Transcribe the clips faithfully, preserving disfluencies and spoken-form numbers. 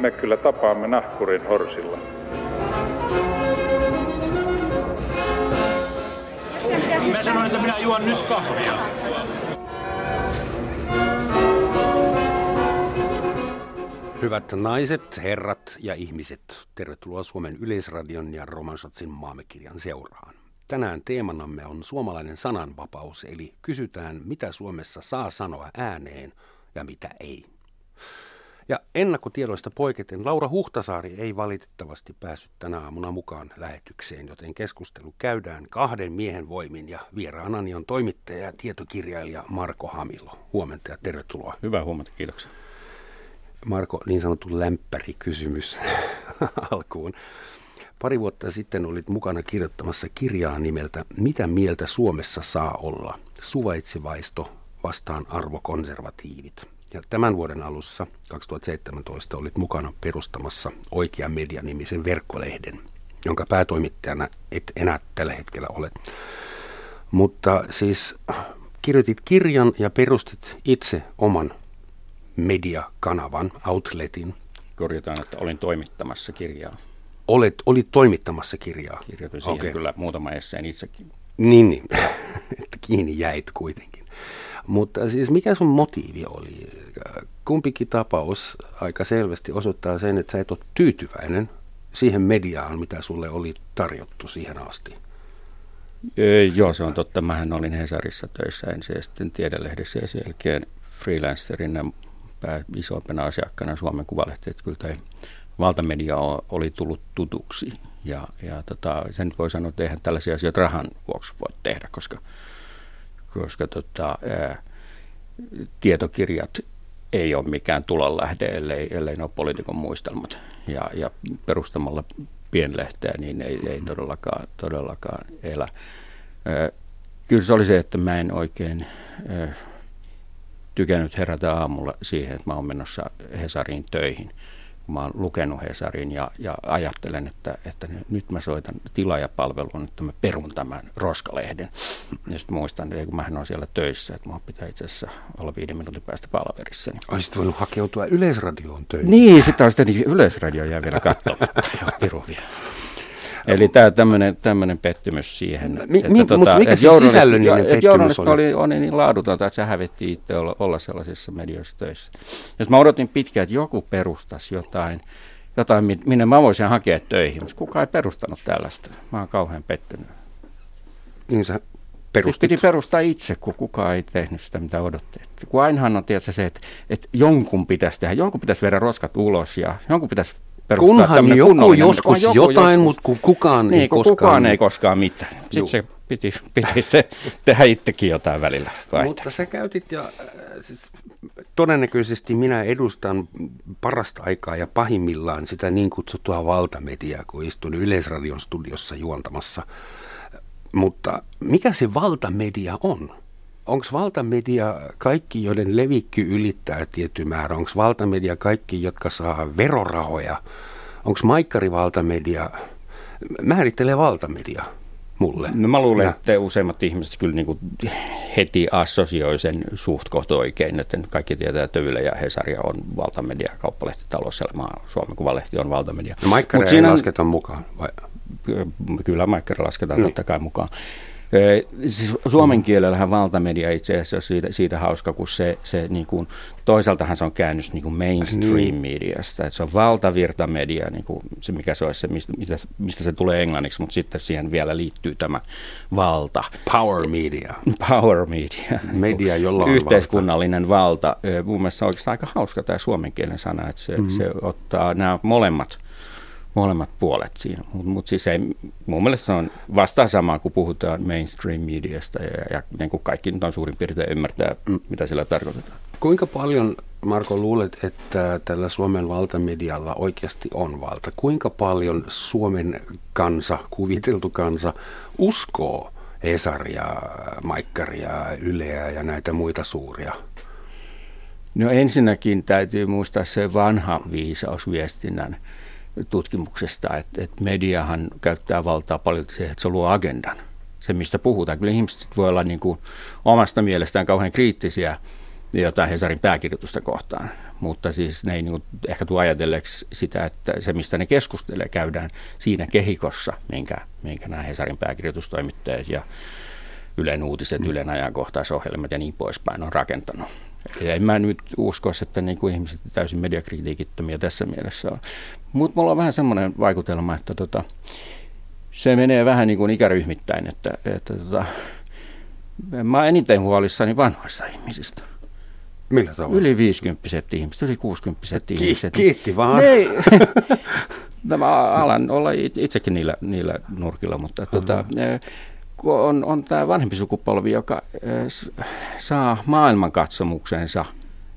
me kyllä tapaamme nahkurin horsilla. Mä sanoin, että minä juon nyt kahvia. Hyvät naiset, herrat ja ihmiset, tervetuloa Suomen Yleisradion ja Roman Schatzin Maamme-kirjan seuraan. Tänään teemanamme on suomalainen sananvapaus, eli kysytään, mitä Suomessa saa sanoa ääneen ja mitä ei. Ja ennakkotiedoista poiketen Laura Huhtasaari ei valitettavasti päässyt tänä aamuna mukaan lähetykseen, joten keskustelu käydään kahden miehen voimin ja vieraanani on toimittaja ja tietokirjailija Marko Hamilo. Huomenta ja tervetuloa. Hyvää huomenta, kiitoksia. Marko, niin sanottu lämpärikysymys alkuun. Pari vuotta sitten olit mukana kirjoittamassa kirjaa nimeltä Mitä mieltä Suomessa saa olla? Suvaitsevaisto vastaan arvokonservatiivit. Ja tämän vuoden alussa, kaksituhattaseitsemäntoista, olit mukana perustamassa Oikea Media -nimisen verkkolehden, jonka päätoimittajana et enää tällä hetkellä ole. Mutta siis kirjoitit kirjan ja perustit itse oman mediakanavan, outletin. Korjataan, että olin toimittamassa kirjaa. Olet, olit toimittamassa kirjaa? Kirjoitin siihen okay. Kyllä muutama esseen itsekin. Niin, niin. Että kiinni jäit kuitenkin. Mutta siis mikä sun motiivi oli? Kumpikin tapaus aika selvästi osoittaa sen, että sä et ole tyytyväinen siihen mediaan, mitä sulle oli tarjottu siihen asti. E, joo, se on totta. Mähän olin Hesarissa töissä ensin ja sitten Tiedelehdessä ja sen jälkeen freelancerina pää isoimpana asiakkaana Suomen Kuvalehti. Että kyllä toi valtamedia oli tullut tutuksi ja, ja tota, sen voi sanoa, että eihän tällaisia asioita rahan vuoksi voi tehdä, koska koska tota, ää, tietokirjat ei ole mikään tulonlähde, ellei, ellei ne ole poliitikon muistelmat. Ja, ja perustamalla pienlehteä, niin ei, ei todellakaan, todellakaan elä. Ää, kyllä se oli se, että mä en oikein ää, tykännyt herätä aamulla siihen, että mä oon menossa Hesariin töihin. Mä oon lukenut Hesarin ja, ja ajattelen, että, että nyt mä soitan tilaajapalveluun, että mä perun tämän roskalehden. Ja sitten muistan, että kun mähän olen siellä töissä, että mun pitää itse asiassa olla viiden minuutin päästä palaverissa. Olisit voinut hakeutua Yleisradioon töihin. Niin, sitä on sitten Yleisradio jää vielä katsomatta. Piru vielä. Eli tämä tämmöinen pettymys siihen. M- että mi- tota, mutta mikä se sisällöllinen pettymys oli? Journalismi oli, oli niin laadutonta, että se hävetti itse olla, olla sellaisissa medioissa töissä. Jos mä odotin pitkään, että joku perustaisi jotain, jotain minne mä voisin hakea töihin, mutta kukaan ei perustanut tällaista. Mä oon kauhean pettynyt. Niin sä perustit. Piti perustaa itse, kun kukaan ei tehnyt sitä, mitä odotti. Kun ainahan on tietysti se, että, että jonkun pitäisi tehdä, jonkun pitäisi viedä roskat ulos ja jonkun pitäisi... Kunhan joku joskus joku jotain, joskus. Mutta kun kukaan, niin, ei kun koskaan, kukaan ei koskaan mitään. Sitten juu. se piti, piti se tehdä itsekin jotain välillä. Vaihtaa. Mutta sä käytit, ja siis, todennäköisesti minä edustan parasta aikaa ja pahimmillaan sitä niin kutsuttua valtamediaa, kun istun Yleisradion studiossa juontamassa. Mutta mikä se valtamedia on? Onko valtamedia kaikki, joiden levikki ylittää tietty määrä? Onko valtamedia kaikki, jotka saa verorahoja? Onko Maikkari valtamedia? Määrittelee valtamedia mulle. No mä luulen, ja. Että useimmat ihmiset kyllä niinku heti assosioi sen suht kohta oikein. Että kaikki tietää, että Yle ja Hesaria on valtamedia, Kauppalehti, Talouselämä, Suomen Kuvalehti on valtamedia. No Maikkari ei siinä... lasketa mukaan? Vai? Kyllä Maikkari lasketaan totta kai mukaan. Suomen kielellähän valtamedia itse asiassa on siitä, siitä hauska, kun se, se niin kuin, toisaaltahan se on käännös niin kuin mainstream-mediasta. Että se on valtavirtamedia, niin kuin se, mikä se olisi se, mistä, mistä se tulee englanniksi, mutta sitten siihen vielä liittyy tämä valta. Power media. Power media. Media, jolla on yhteiskunnallinen valta. valta. Mun mielestä se on oikeastaan aika hauska tämä suomen kielen sana, että se, mm-hmm. se ottaa nämä molemmat. Molemmat puolet siinä, mutta mut siis ei, mun mielestä se on vastaan samaa, kun puhutaan mainstream-mediasta ja, ja niin kuin kaikki nyt on suurin piirtein ymmärtää, mitä sillä tarkoitetaan. Kuinka paljon, Marko, luulet, että tällä Suomen valtamedialla oikeasti on valta? Kuinka paljon Suomen kansa, kuviteltu kansa, uskoo Hesaria, Maikkaria, Yleä ja näitä muita suuria? No ensinnäkin täytyy muistaa se vanha viisaus viestinnän tutkimuksesta, että, että mediahan käyttää valtaa paljon siihen, että se luo agendan. Se, mistä puhutaan. Kyllä ihmiset voi olla niin kuin omasta mielestään kauhean kriittisiä jotain Hesarin pääkirjoitusta kohtaan, mutta siis ne ei niin kuin ehkä tule ajatelleeksi sitä, että se mistä ne keskustelee käydään siinä kehikossa, minkä, minkä nämä Hesarin pääkirjoitustoimittajat ja Ylen uutiset, Ylen ajankohtaisohjelmat ja niin poispäin on rakentanut. Ja en mä nyt uskoisi, että niin kuin ihmiset täysin mediakritiikittömiä tässä mielessä on. Mutta mulla on vähän semmoinen vaikutelma, että tota, se menee vähän niin kuin ikäryhmittäin, että, että tota, mä oon eniten huolissani vanhoissa ihmisistä. Millä tavalla? Yli viisikymppiset ihmiset, yli kuusikymppiset ihmiset. Kiitti vaan. Mä alan olla itsekin niillä, niillä nurkilla, mutta tota, on, on tämä vanhempi sukupolvi, joka saa maailmankatsomuksensa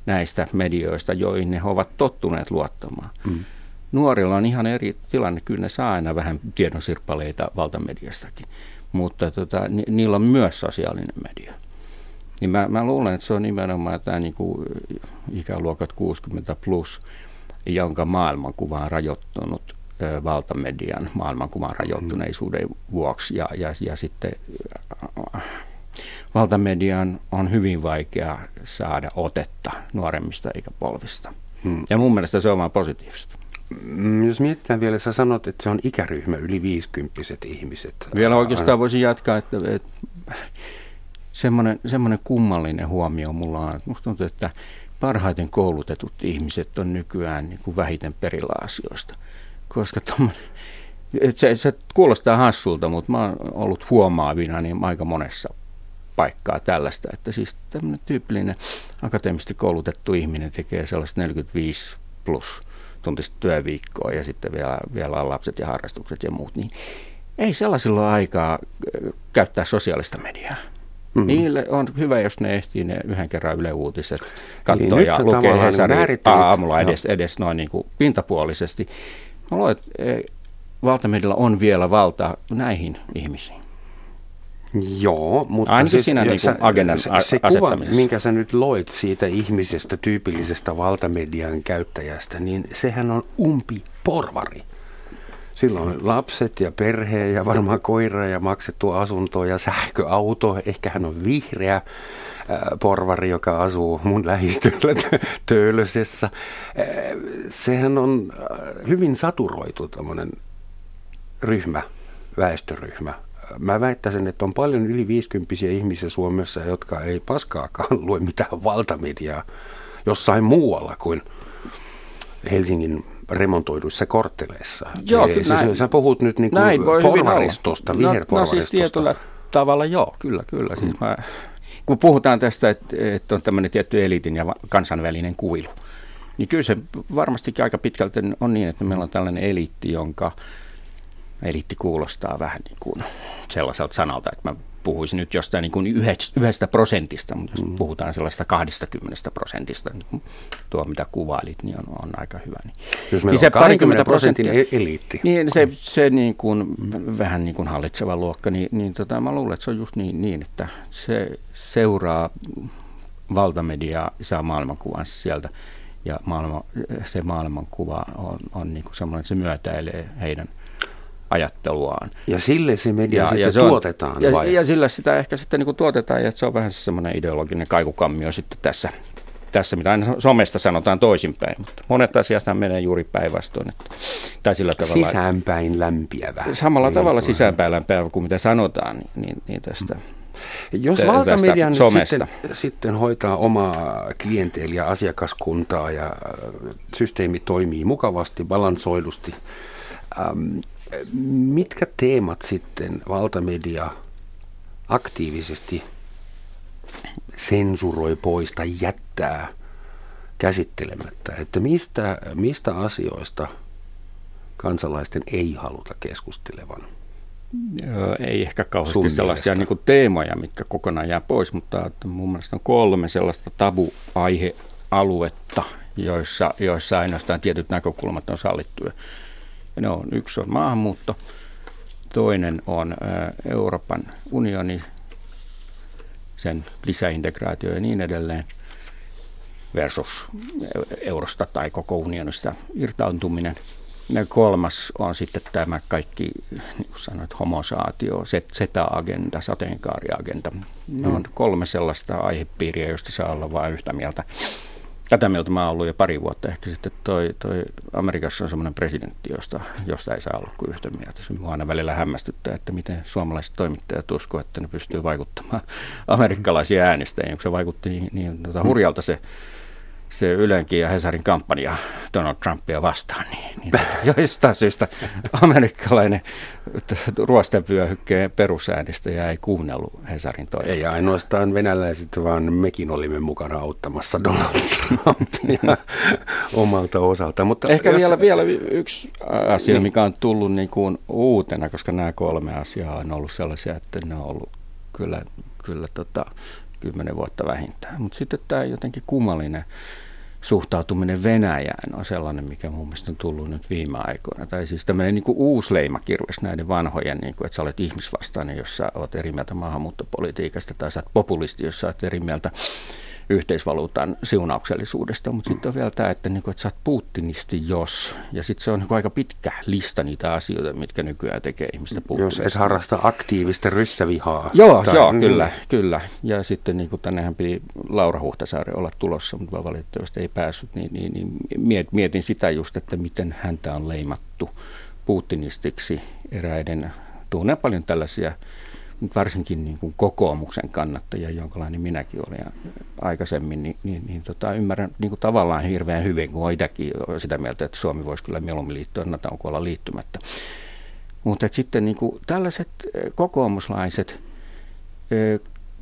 näistä medioista, joihin ne ovat tottuneet luottamaan. Mm. Nuorilla on ihan eri tilanne, kyllä ne saa aina vähän tiedonsirpaleita valtamediastakin, mutta tota, ni, niillä on myös sosiaalinen media. Niin mä, mä luulen, että se on nimenomaan tämä niinku ikäluokat kuusikymmentä plus, jonka maailmankuva on rajoittunut ö, valtamedian maailmankuvan rajoittuneisuuden vuoksi. Ja, ja, ja sitten ö, valtamedian on hyvin vaikea saada otetta nuoremmista ikäpolvista. Hmm. Ja mun mielestä se on vaan positiivista. Jos mietitään vielä, sä sanot, että se on ikäryhmä, yli viisikymppiset ihmiset. Vielä oikeastaan voisin jatkaa, että... että Semmoinen, semmoinen kummallinen huomio mulla on. Musta tuntuu, että parhaiten koulutetut ihmiset on nykyään niin kuin vähiten perillä asioista. Koska se, se kuulostaa hassulta, mutta mä oon ollut huomaavina niin aika monessa paikkaa tällaista. Että siis tämmöinen tyypillinen akateemisesti koulutettu ihminen tekee sellaista neljäkymmentäviisi plus tuntista työviikkoa ja sitten vielä, vielä on lapset ja harrastukset ja muut. Niin ei sellaisilla ole aikaa käyttää sosiaalista mediaa. Mm-hmm. Niille on hyvä, jos ne ehtii ne yhden kerran Yle Uutiset katsoa niin ja lukee Hesari aamulla edes, edes noin niin kuin pintapuolisesti. Mä luulen, että valtamedialla on vielä valtaa näihin ihmisiin. Joo, mutta ainakin siis, siinä niin kuin agendan se, se kuva, minkä sä nyt loit siitä ihmisestä, tyypillisestä valtamedian käyttäjästä, niin sehän on umpi porvari. Silloin lapset ja perhe ja varmaan koira ja maksettu asunto ja sähköauto. Ehkä hän on vihreä porvari, joka asuu mun lähistöllä Töölösessä. Sehän on hyvin saturoitu tämmöinen ryhmä, väestöryhmä. Mä väittäisin, että on paljon yli viisikymppisiä ihmisiä Suomessa, jotka ei paskaakaan lue mitään valtamediaa jossain muualla kuin Helsingin remontoiduissa kortteleissa. Joo, Eli, näin, siis, sä puhut nyt niin porvaristosta, viherporvaristosta. No, no siis tietyllä tavalla joo, kyllä, kyllä. Mm. Siis mä, kun puhutaan tästä, että, että on tämmöinen tietty eliitin ja kansainvälinen kuilu, niin kyllä se varmastikin aika pitkälti on niin, että meillä on tällainen eliitti, jonka eliitti kuulostaa vähän niin kuin sellaiselta sanalta, että mä puhuisin nyt jostain niin kuin yhdestä prosentista, mutta jos mm. puhutaan sellaista kahdestakymmenestä prosentista, niin tuo mitä kuvailit, niin on, on aika hyvä. Niin. Jos meillä niin on kaksikymmentä prosentin eliitti. Niin se, se niin kuin, mm. vähän niin kuin hallitseva luokka, niin, niin tota, mä luulen, että se on just niin, niin että se seuraa valtamediaa, saa maailmankuvansa sieltä, ja maailma, se maailmankuva on, on niin kuin sellainen, että se myötäilee heidän ajatteluaan. Ja sille se media ja, sitten ja se on, tuotetaan ja, vai? Ja sillä sitä ehkä sitten niin kuin tuotetaan ja se on vähän semmoinen ideologinen kaikukammio sitten tässä, tässä mitä aina somesta sanotaan toisinpäin. Mutta monet asiasta menee juuri päinvastoin. Tai sillä tavalla, sisäänpäin lämpiävä. Samalla niin, tavalla sisäänpäin lämpiävä kuin mitä sanotaan niin, niin tästä Jos te, valtamedia nyt sitten, sitten hoitaa omaa klienteeliä, asiakaskuntaa ja systeemi toimii mukavasti, balansoidusti, ähm, mitkä teemat sitten valtamedia aktiivisesti sensuroi pois tai jättää käsittelemättä? Että mistä, mistä asioista kansalaisten ei haluta keskustelevan? Ei ehkä kauheasti sellaisia niin kuin teemoja, mitkä kokonaan jää pois, mutta mun mielestä on kolme sellaista tabuaihealuetta, joissa, joissa ainoastaan tietyt näkökulmat on sallittuja. No, yksi on maahanmuutto, toinen on Euroopan unioni, sen lisäintegraatio ja niin edelleen, versus eurosta tai koko unionista irtaantuminen. kolmas on sitten tämä kaikki, niin kuin sanoit, homosaatio, zeta-agenda, sateenkaariagenda. Ne on kolme sellaista aihepiiriä, josta saa olla vain yhtä mieltä. Tätä mieltä mä oon ollut jo pari vuotta ehkä sitten. Toi, toi Amerikassa on semmoinen presidentti, josta, josta ei saa olla kuin yhtä mieltä. Se mua aina välillä hämmästyttää, että miten suomalaiset toimittajat uskoo, että ne pystyy vaikuttamaan amerikkalaisia äänestäjiä. Se vaikutti niin, niin tota, hurjalta se, se Ylenkin ja Hesarin kampanja Donald Trumpia vastaan. Niin, niin, joistain syystä amerikkalainen ruostenvyöhykkeen perusäänestäjä ei kuunnellut Hesarin toimintaa. Ei ainoastaan venäläiset, vaan mekin olimme mukana auttamassa Donald Trumpia omalta osaltaan. Mutta ehkä jos... vielä, vielä yksi asia, niin. mikä on tullut niin kuin uutena, koska nämä kolme asiaa on ollut sellaisia, että ne on ollut kyllä... kyllä tota, kymmenen vuotta vähintään. Mutta sitten tämä jotenkin kummallinen suhtautuminen Venäjään on sellainen, mikä mun mielestä on tullut nyt viime aikoina. Tai siis tämmöinen niin kuin uusi leimakirves näiden vanhojen, niin kuin, että sä olet ihmisvastainen, jos sä olet eri mieltä maahanmuuttopolitiikasta, tai sä olet populisti, jos sä olet eri mieltä yhteisvaluutan siunauksellisuudesta. Mutta sitten on vielä tämä, että, niin kuin, että sä olet putinisti, jos. Ja sitten se on niin kuin aika pitkä lista niitä asioita, mitkä nykyään tekee ihmistä putinista. Jos et harrasta aktiivista ryssävihaa. Joo, tai... joo kyllä, kyllä. Ja sitten niin kuin tännehän piti Laura Huhtasaari olla tulossa, mutta valitettavasti ei päässyt. Niin, niin, niin mietin sitä just, että miten häntä on leimattu putinistiksi eräiden. Tunnen paljon tällaisia... varsinkin niin kuin kokoomuksen kannattaja, jonkinlainen minäkin olin aikaisemmin, niin, niin, niin tota, ymmärrän niin kuin tavallaan hirveän hyvin, kun olen itsekin sitä mieltä, että Suomi voisi kyllä mieluummin liittyä NATOon kuin olla liittymättä. Mutta sitten niin kuin tällaiset kokoomuslaiset,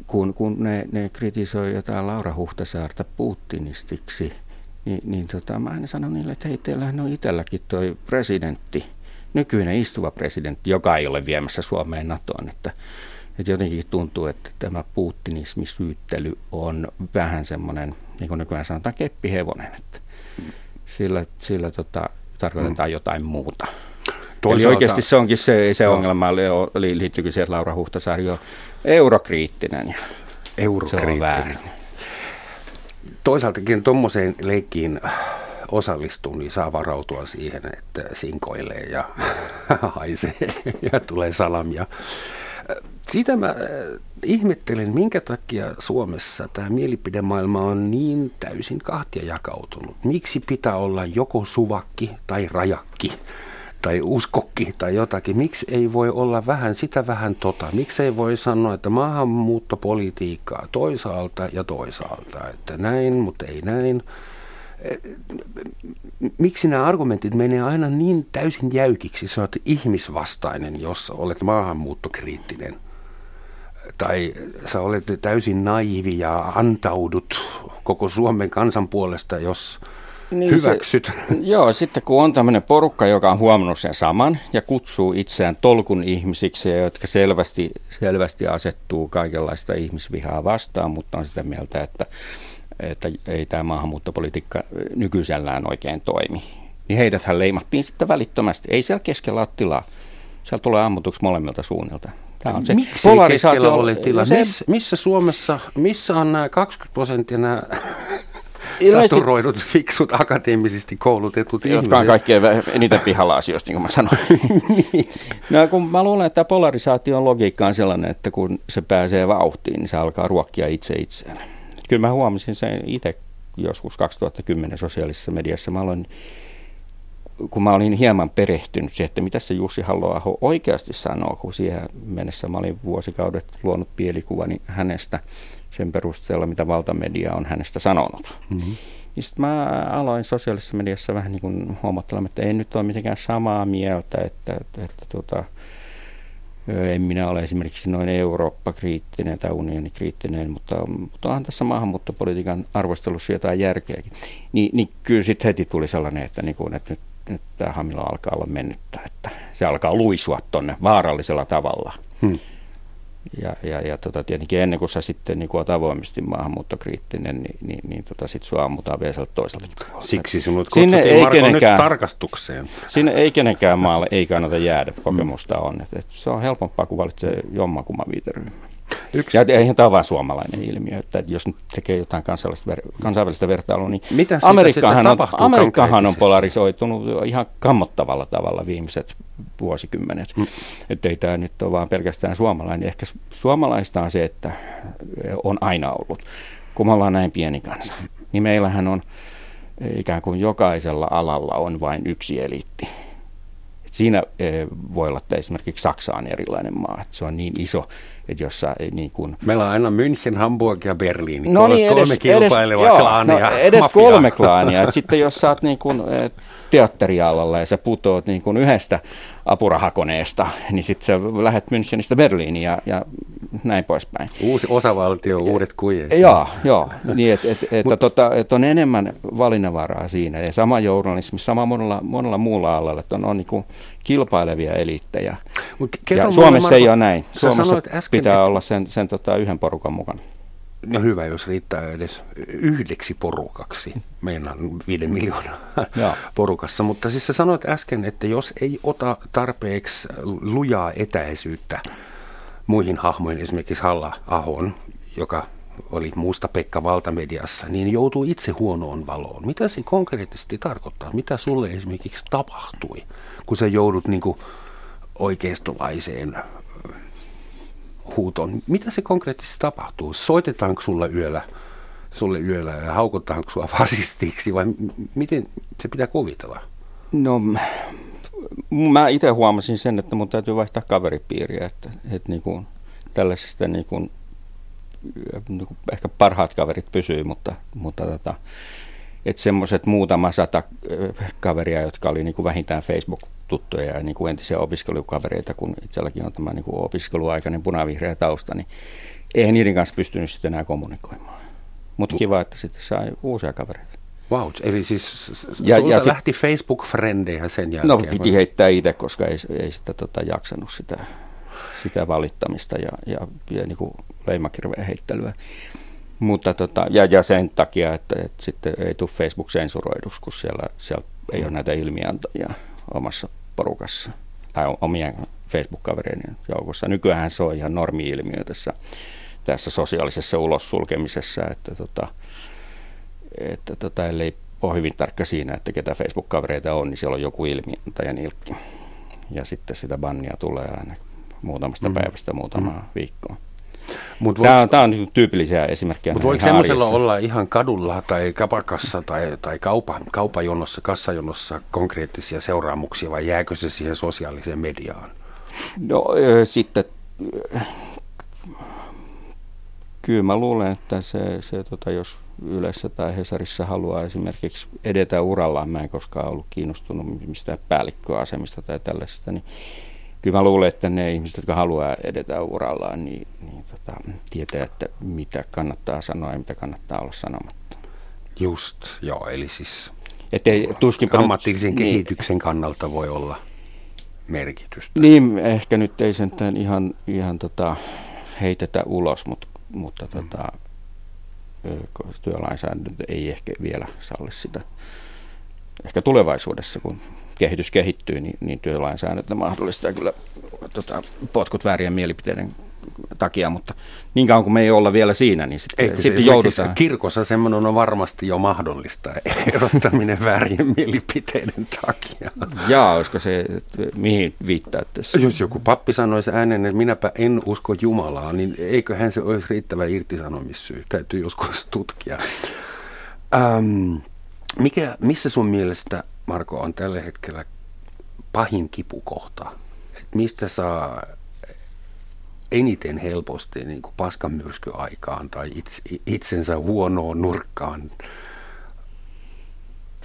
kun, kun ne, ne kritisoi jotain Laura Huhtasaarta putinistiksi, niin, niin tota, mä aina sanon niille, että hei, teillähän on itselläkin toi presidentti, nykyinen istuva presidentti, joka ei ole viemässä Suomeen NATOon, että, että jotenkin tuntuu, että tämä putinismisyyttely on vähän semmoinen, niin kuin nykyään sanotaan, keppihevonen, että sillä, sillä tota, tarkoitetaan mm. jotain muuta. Toisaalta, eli oikeasti se onkin se, se ongelma, eli liittyykö se, että Laura Huhtasaari on eurokriittinen ja eurokriittinen. Se on väärin. Toisaaltakin tuommoiseen leikkiin... osallistuu, niin saa varautua siihen, että sinkoilee ja haisee ja tulee salamia. Siitä mä ihmettelen, minkä takia Suomessa tämä mielipidemaailma on niin täysin kahtia jakautunut. Miksi pitää olla joko suvakki tai rajakki tai uskokki tai jotakin? Miksi ei voi olla vähän sitä vähän tota? Miksi ei voi sanoa, että maahanmuuttopolitiikkaa toisaalta ja toisaalta, että näin, mutta ei näin? Miksi nämä argumentit menee aina niin täysin jäykiksi? Sä olet ihmisvastainen, jos olet maahanmuuttokriittinen. Tai sä olet täysin naivi ja antaudut koko Suomen kansan puolesta, jos niin hyväksyt. Se, joo, sitten kun on tämmöinen porukka, joka on huomannut sen saman ja kutsuu itseään tolkun ihmisiksi, jotka selvästi, selvästi asettuu kaikenlaista ihmisvihaa vastaan, mutta on sitä mieltä, että että ei tämä maahanmuuttopolitiikka nykyisellään oikein toimi. Niin heidäthän leimattiin sitten välittömästi. Ei siellä keskellä ole tilaa. Siellä tulee ammutuksi molemmilta suunnilta. Tämä on se. Miksi keskellä ole tilaa? Se... Miss, missä Suomessa, missä on nämä kaksikymmentä prosenttia nämä saturoidut, fiksut, akateemisesti koulutetut ihmiset? Jotka on kaikkein eniten pihalla asioista, niin kuin mä sanoin. niin. No, kun mä luulen, että polarisaation logiikka on sellainen, että kun se pääsee vauhtiin, niin se alkaa ruokkia itse itseään. Kyllä mä huomasin sen itse joskus kaksituhattakymmenen sosiaalisessa mediassa. Mä olin, kun mä olin hieman perehtynyt siihen, että mitä se Jussi Halla-aho oikeasti sanoo, kun siihen mennessä mä olin vuosikaudet luonut pielikuvani hänestä sen perusteella, mitä valtamedia on hänestä sanonut. Mm-hmm. Ja sitten mä aloin sosiaalisessa mediassa vähän niin kuin huomattelemaan, että ei nyt ole mitenkään samaa mieltä, että... että, että tuota, en minä ole esimerkiksi noin Eurooppa-kriittinen tai unionikriittinen, mutta, mutta onhan tässä maahanmuuttopolitiikan arvostelussa jotain järkeäkin. Ni, niin kyllä sitten heti tuli sellainen, että, niin kun, että nyt, nyt tämä Hamilo alkaa olla mennyttä, että se alkaa luisua tuonne vaarallisella tavalla. Hmm. Ja, ja, ja tota, tietenkin ennen kuin sä sitten niin oot avoimesti maahanmuuttokriittinen, niin, niin, niin tota, sit sua ammutaan vielä sieltä toiseltakin puolelta. Siksi sinut kutsutiin, Marko, nyt tarkastukseen. Sinne ei kenenkään maalle ei kannata jäädä, kokemusta on. Et, et se on helpompaa, kun valitsee jommankumman viiteryhmän. Yksi. Ja eihän tämä ole vain suomalainen ilmiö, että jos nyt tekee jotain kansainvälistä vertailua, niin mitä Amerikkahan on, Amerikkahan on polarisoitunut ihan kammottavalla tavalla viimeiset vuosikymmenet. Mm. Että ei tämä nyt ole vaan pelkästään suomalainen. Ehkä suomalaista on se, että on aina ollut. Kun me ollaan näin pieni kansa, niin meillähän on ikään kuin jokaisella alalla on vain yksi eliitti. Siinä voi olla, että esimerkiksi Saksa on erilainen maa, että se on niin iso, että jossa niin kuin... Meillä on aina München, Hamburg ja Berliini, no niin, kolme edes, kilpailevaa edes, klaania, joo, no, edes kolme klaania, että sitten jos sä oot niin kuin teatterialalla ja sä putoot niin kuin yhdestä apurahakoneesta, niin sitten sä lähdet Münchenistä Berliiniin ja, ja näin poispäin. Uusi osavaltio, uudet kujet. Joo, joo. Niin et, et, et, Mut, tota, et on enemmän valinnanvaraa siinä. Ja sama journalismi, sama monella, monella muulla alalla, että on, on niinku kilpailevia eliittejä. Ja Suomessa mulle, ei Marko, ole näin. Suomessa äsken, pitää että... olla sen, sen tota, yhden porukan mukana. No hyvä, jos riittää edes yhdeksi porukaksi, meinaan viiden miljoonaa porukassa, mutta siis sä sanoit äsken, että jos ei ota tarpeeksi lujaa etäisyyttä muihin hahmoihin, esimerkiksi Halla-ahon, joka oli muusta Pekka valtamediassa, niin joutuu itse huonoon valoon. Mitä se konkreettisesti tarkoittaa? Mitä sulle esimerkiksi tapahtui, kun sä joudut niinku oikeistolaiseen huutoon? Mitä se konkreettisesti tapahtuu? Soitetaanko sulla yöllä, sulle yöllä ja haukotaanko sua fasistiksi vai miten se pitää kuvitella? No mä itse huomasin sen, että mun täytyy vaihtaa kaveripiiriä, että, että niin kuin, tällaisista niin kuin, niin kuin ehkä parhaat kaverit pysyy, mutta, mutta tota, että semmoiset muutama sata kaveria, jotka oli niin kuin vähintään Facebook-tuttuja ja niin kuin entisiä opiskelukavereita, kun itselläkin on tämä niin kuin opiskeluaikainen punavihreä tausta, niin eihän niiden kanssa pystynyt sitten enää kommunikoimaan. Mutta kiva, että sitten sai uusia kavereita. Vau, wow, eli siis ja, sulta ja sit, lähti Facebook-frendejä sen jälkeen? No piti heittää itse, koska ei, ei sitä tota, jaksanut sitä, sitä valittamista ja, ja, ja niin kuin leimakirveen heittelyä. Mutta tota, ja, ja sen takia, että, että sitten ei tule Facebook-sensuroidus, kun siellä, siellä ei ole näitä ilmiantajia omassa porukassa tai omien Facebook-kavereiden joukossa. Nykyään se on ihan normi-ilmiö tässä, tässä sosiaalisessa ulossulkemisessa, että, tota, että tota, ellei ole hyvin tarkka siinä, että ketä Facebook-kavereita on, niin siellä on joku ilmiantaja nilkki. Ja sitten sitä bannia tulee aina muutamasta mm. päivästä muutamaa mm. viikkoa. Mut voiko, tämä on, tämä on tyypillisiä esimerkkejä. Mutta voiko semmoisella olla ihan kadulla tai kapakassa tai, tai kaupa, kaupajonossa, kassajonossa konkreettisia seuraamuksia vai jääkö se siihen sosiaaliseen mediaan? No äh, sitten, äh, kyllä mä luulen, että se, se tota, jos Ylessä tai Hesarissa haluaa esimerkiksi edetä urallaan, mä en koskaan ollut kiinnostunut mistään päällikköasemista tai tällaista, niin kyllä mä luulen, että ne ihmiset, jotka haluaa edetä urallaan, niin, niin tota, tietää, että mitä kannattaa sanoa ja mitä kannattaa olla sanomatta. Just, joo, eli siis ettei, ammatillisen nyt, kehityksen niin, kannalta voi olla merkitystä. Niin, ehkä nyt ei sentään ihan, ihan tota, heitetä ulos, mutta, mutta mm. tota, työlainsäädäntö ei ehkä vielä salli sitä. Ehkä tulevaisuudessa, kun kehitys kehittyy, niin, niin työlainsäädäntö mahdollistaa kyllä tota, potkut väärien mielipiteiden takia, mutta niin kauan kuin me ei olla vielä siinä, niin sitten sit joudutaan. Kirkossa semmoinen on varmasti jo mahdollista erottaminen väärien mielipiteiden takia. Jaa, olisiko se, mihin viittaa tässä? Jos joku pappi sanoisi äänen, että minäpä en usko Jumalaa, niin eiköhän se olisi riittävä irtisanomissyy. Täytyy joskus tutkia. Ähm. Mikä, missä sun mielestä, Marko, on tällä hetkellä pahin kipukohta? Et mistä saa eniten helposti niin kuin paskanmyrskyaikaan tai itse, itsensä huonoon nurkkaan?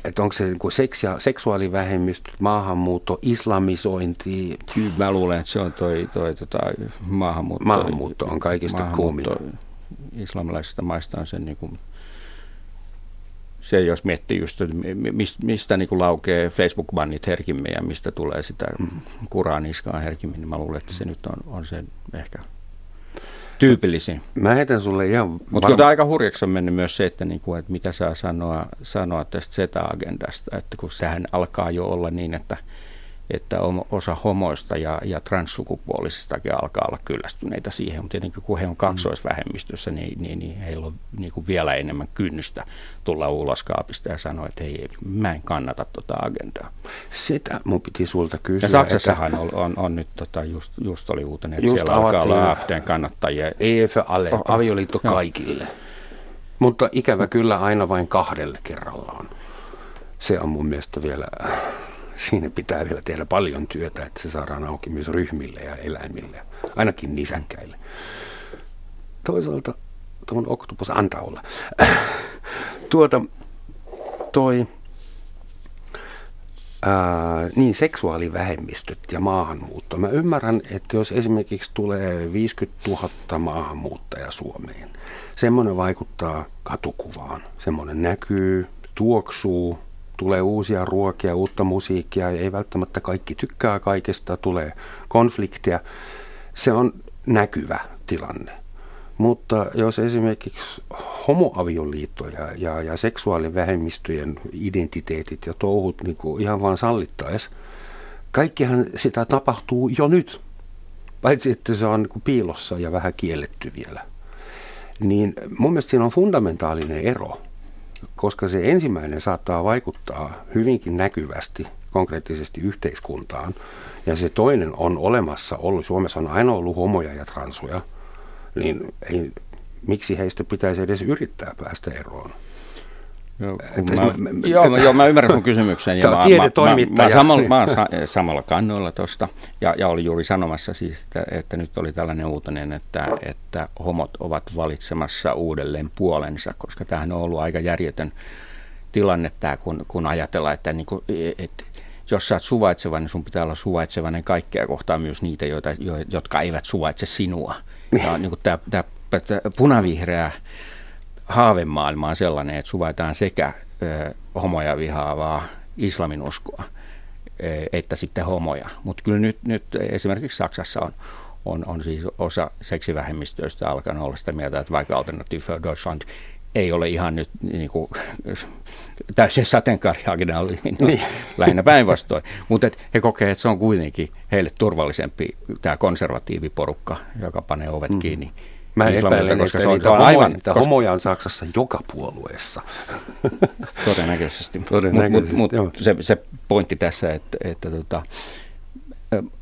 Et onko se niin kuin seksi, seksuaalivähemmistö, maahanmuutto, islamisointi? Kyllä mä luulen, että se on toi, toi tota, maahanmuutto. Maahanmuutto on kaikista kuumin. Islamilaisista maista on sen niin kuin... Se jos miettii just, mistä niin kuin laukee Facebook-bannit herkimmin ja mistä tulee sitä kuraa niskaan herkimmin, niin mä luulen, että se nyt on, on se ehkä tyypillisin. Mä heitän sulle ihan... Mutta kyllä aika hurjaksi on mennyt myös se, että, niin kuin, että mitä saa sanoa, sanoa tästä Z-agendasta, että kun sehän alkaa jo olla niin, että että osa homoista ja, ja transsukupuolisistakin alkaa olla kyllästyneitä siihen, mutta tietenkin kun he on kaksoisvähemmistössä, niin, niin, niin heillä on niin kuin vielä enemmän kynnystä tulla ulos kaapista ja sanoa, että hei, mä en kannata tuota agendaa. Sitä mun piti sulta kysyä. Ja Saksassahan että... on, on, on nyt, tota, just, just oli uutinen, että just siellä alkaa olla A F D:n kannattajia. E F alle, avioliitto kaikille. No. Mutta ikävä kyllä aina vain kahdelle kerrallaan. Se on mun mielestä vielä... Siinä pitää vielä tehdä paljon työtä, että se saadaan auki myös ryhmille ja eläimille, ainakin nisänkäille. Toisaalta tuon oktopus antaa olla. Tuota, toi, ää, niin seksuaalivähemmistöt ja maahanmuutto. Mä ymmärrän, että jos esimerkiksi tulee viisikymmentätuhatta maahanmuuttajaa Suomeen, semmoinen vaikuttaa katukuvaan. Semmoinen näkyy, tuoksuu. Tulee uusia ruokia, uutta musiikkia, ei välttämättä kaikki tykkää kaikesta, tulee konflikteja. Se on näkyvä tilanne. Mutta jos esimerkiksi homoavioliittoja ja, ja seksuaalivähemmistöjen identiteetit ja touhut niin kuin ihan vaan sallittaisiin, kaikkihan sitä tapahtuu jo nyt, paitsi että se on niin kuin piilossa ja vähän kielletty vielä. Niin mun mielestä siinä on fundamentaalinen ero. Koska se ensimmäinen saattaa vaikuttaa hyvinkin näkyvästi, konkreettisesti yhteiskuntaan. Ja se toinen on olemassa ollut. Suomessa on aina ollut homoja ja transuja. Niin ei, miksi heistä pitäisi edes yrittää päästä eroon? Joo, mä, mä, joo, mä, joo, mä ymmärrän sun kysymyksen. Sä oot tiedetoimittaja. Mä, mä, mä, mä oon sa, samalla kannoilla tuosta. Ja, ja oli juuri sanomassa siis, että, että nyt oli tällainen uutinen, että, että homot ovat valitsemassa uudelleen puolensa, koska tämähän on ollut aika järjetön tilanne tämä, kun, kun ajatellaan, että niin kuin, et, jos sä oot suvaitsevainen, niin sun pitää olla suvaitsevainen kaikkea kohtaan myös niitä, joita, jotka eivät suvaitse sinua. Ja niin kuin tämä, tämä punavihreä haavemaailma on sellainen, että suvaitaan sekä ö, homoja vihaavaa islaminuskoa, ö, että sitten homoja. Mutta kyllä nyt, nyt esimerkiksi Saksassa on, on, on siis osa seksivähemmistöistä alkanut olla sitä mieltä, että vaikka Alternative für Deutschland ei ole ihan nyt niin kuin, täysin sateenkaariagendaali, niin niin. lähinnä päinvastoin. Mutta he kokee, että se on kuitenkin heille turvallisempi tämä konservatiiviporukka, joka panee ovet mm. kiinni. Mä epäilen, koska se on niitä homoja, aivan, niitä koska... homoja on Saksassa joka puolueessa. Todennäköisesti. Todennäköisesti. Mut, mut, se, se pointti tässä, että, että tota,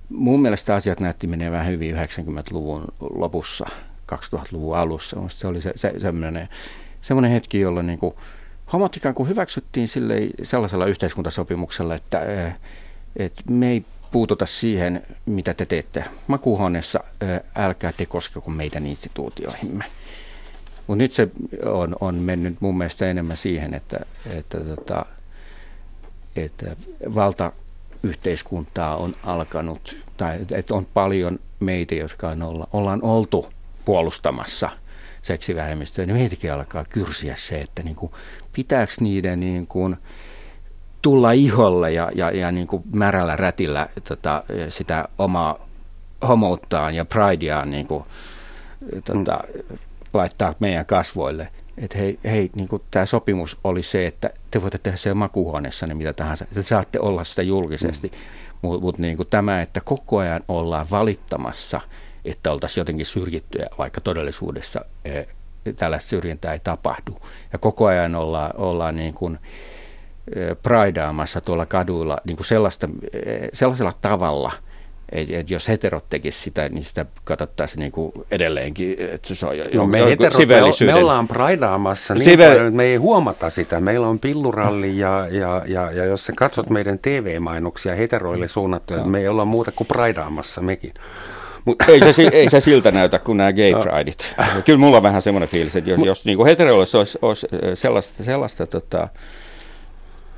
mun mielestä asiat näytti menevän hyvin yhdeksänkymmentäluvun lopussa, kaksituhattaluvun alussa. Musta se oli se, se, semmoinen, semmoinen hetki, jolla niinku, homot ikään kuin hyväksyttiin sille, sellaisella yhteiskuntasopimuksella, että et me ei puututa siihen, mitä te teette makuuhuoneessa, älkää te koskeko meidän instituutioihimme. Mutta nyt se on, on mennyt mun mielestä enemmän siihen, että, että, tota, että valtayhteiskuntaa on alkanut, tai että on paljon meitä, jotka on olla, ollaan oltu puolustamassa seksivähemmistöä, niin meitäkin alkaa kyrsiä se, että niinku, pitääkö niiden... Niinku, tulla iholle ja, ja, ja niin kuin märällä rätillä tota, sitä omaa homouttaan ja prideaan niin kuin, tota, mm. laittaa meidän kasvoille. Että hei, hei niin kuin tämä sopimus oli se, että te voitte tehdä siellä makuuhuoneessa niin mitä tahansa. Te saatte olla sitä julkisesti, mm. mutta mut niin kuin tämä, että koko ajan ollaan valittamassa, että oltaisiin jotenkin syrjittyä, vaikka todellisuudessa eh, tällaista syrjintää ei tapahdu. Ja koko ajan ollaan, ollaan niin kuin praidaamassa tuolla kaduilla niin kuin sellaista, sellaisella tavalla, että et jos heterot tekisivät sitä, niin sitä katsottaisiin niin kuin edelleenkin, että se on jo, no me, heterot, me ollaan praidaamassa niin Sive... paljon, että me ei huomata sitä. Meillä on pilluralli ja, ja, ja, ja jos sä katsot meidän T V-mainoksia heteroille suunnattuja, no. me ei olla muuta kuin praidaamassa mekin. Mut. Ei, se, ei se siltä näytä kuin nämä gay prideit. No. Kyllä mulla on vähän semmoinen fiilis, että jos, Mut. jos niin kuin heteroille se olisi, olisi sellaista... sellaista tota,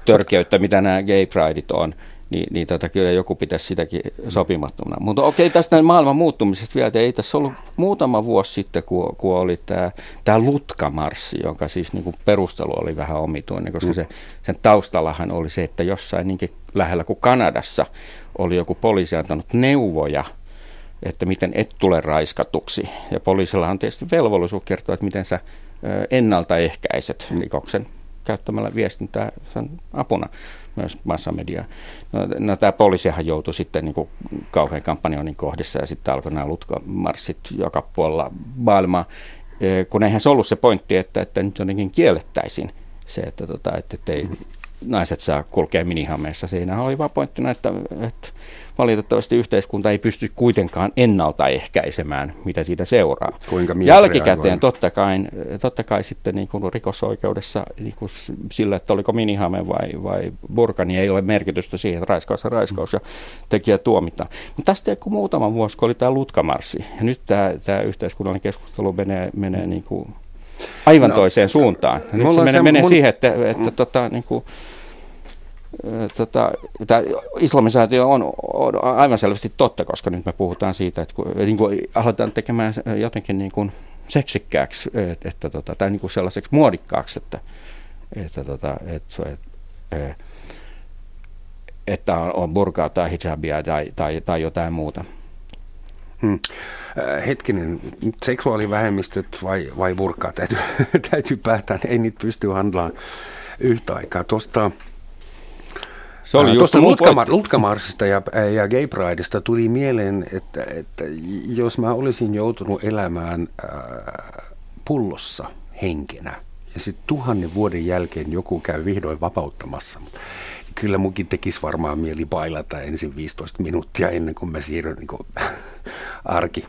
törkeyttä, mitä nämä gay prideit on, niin, niin tota, kyllä joku pitäisi sitäkin sopimattomana. Mutta okei, tästä maailman muuttumisesta vielä, ei tässä ollut muutama vuosi sitten, kun, kun oli tämä, tämä lutkamarssi, jonka siis niin kuin perustelu oli vähän omituinen, koska se, sen taustallahan oli se, että jossain niinkin lähellä kuin Kanadassa oli joku poliisi antanut neuvoja, että miten et tule raiskatuksi. Ja poliisilla on tietysti velvollisuus kertoa, että miten sä ennaltaehkäiset rikoksen. käyttämällä viestintää sen apuna myös massamediaa. No, no tämä poliisihan joutui sitten niin kuin kauhean kampanjoinnin kohdissa ja sitten alkoi nämä lutkomarssit joka puolella maailmaa, kun eihän se ollut se pointti, että, että nyt jotenkin kiellettäisiin se, että, tota, että, että ei naiset saa kulkea minihameessa. Siinä oli vaan pointtina, että, että valitettavasti yhteiskunta ei pysty kuitenkaan ennaltaehkäisemään, mitä siitä seuraa. Kuinka jälkikäteen totta kai, totta kai sitten niin kuin rikosoikeudessa niin kuin sillä, että oliko minihame vai, vai burka, niin ei ole merkitystä siihen, että raiskaus ja raiskaus ja tekijä tuomitaan. Mutta tästä ei kun muutama vuosi, kun oli tämä lutkamarsi. Ja nyt tämä, tämä yhteiskunnallinen keskustelu menee, menee niin kuin aivan no, toiseen suuntaan. Nyt se menee, menee mun... siihen, että, että, että tota, niin kuin, Tota, tämä islamisaatio on, on aivan selvästi totta, koska nyt me puhutaan siitä, että kun, niin kuin aletaan tekemään jotenkin niin kuin seksikkääksi että, että, tota, tai niin kuin sellaiseksi muodikkaaksi, että, että, tota, että, että on, on burkaa tai hijabia tai, tai, tai jotain muuta. Hmm. Hetkinen, seksuaalivähemmistöt vai, vai burkaa täytyy, täytyy päättää, ei niitä pysty handlaan yhtä aikaa. Tuosta Se oli Tuosta lutkamar- Lutkamarsista ja, ja Gay Prideista tuli mieleen, että, että jos mä olisin joutunut elämään äh, pullossa henkenä ja sitten tuhannen vuoden jälkeen joku käy vihdoin vapauttamassa, mutta kyllä munkin tekisi varmaan mieli bailata ensin viisitoista minuuttia ennen kuin mä siirryn niin kuin, arki,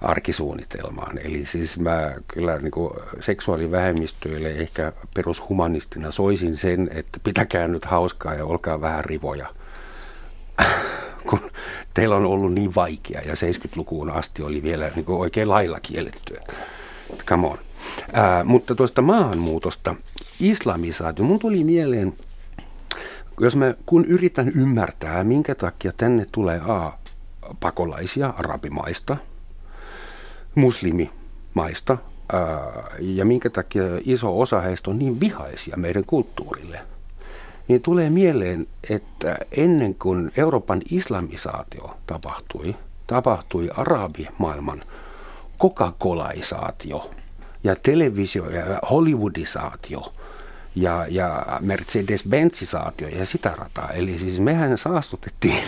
arkisuunnitelmaan. Eli siis mä kyllä niin kuin seksuaalivähemmistöille ehkä perushumanistina soisin sen, että pitäkää nyt hauskaa ja olkaa vähän rivoja, kun teillä on ollut niin vaikea ja seitsemänkymmentälukuun asti oli vielä niin kuin oikein lailla kiellettyä. Come on. Ää, mutta tuosta maahanmuutosta, islamisaatio, mun tuli mieleen, jos mä kun yritän ymmärtää, minkä takia tänne tulee a, pakolaisia arabimaista, muslimimaista, ja minkä takia iso osa heistä on niin vihaisia meidän kulttuurille, niin tulee mieleen, että ennen kuin Euroopan islamisaatio tapahtui, tapahtui arabimaailman coca-colaisaatio ja televisio- ja hollywoodisaatio ja, ja Mercedes-Benzisaatio ja sitä rataa. Eli siis mehän saastutettiin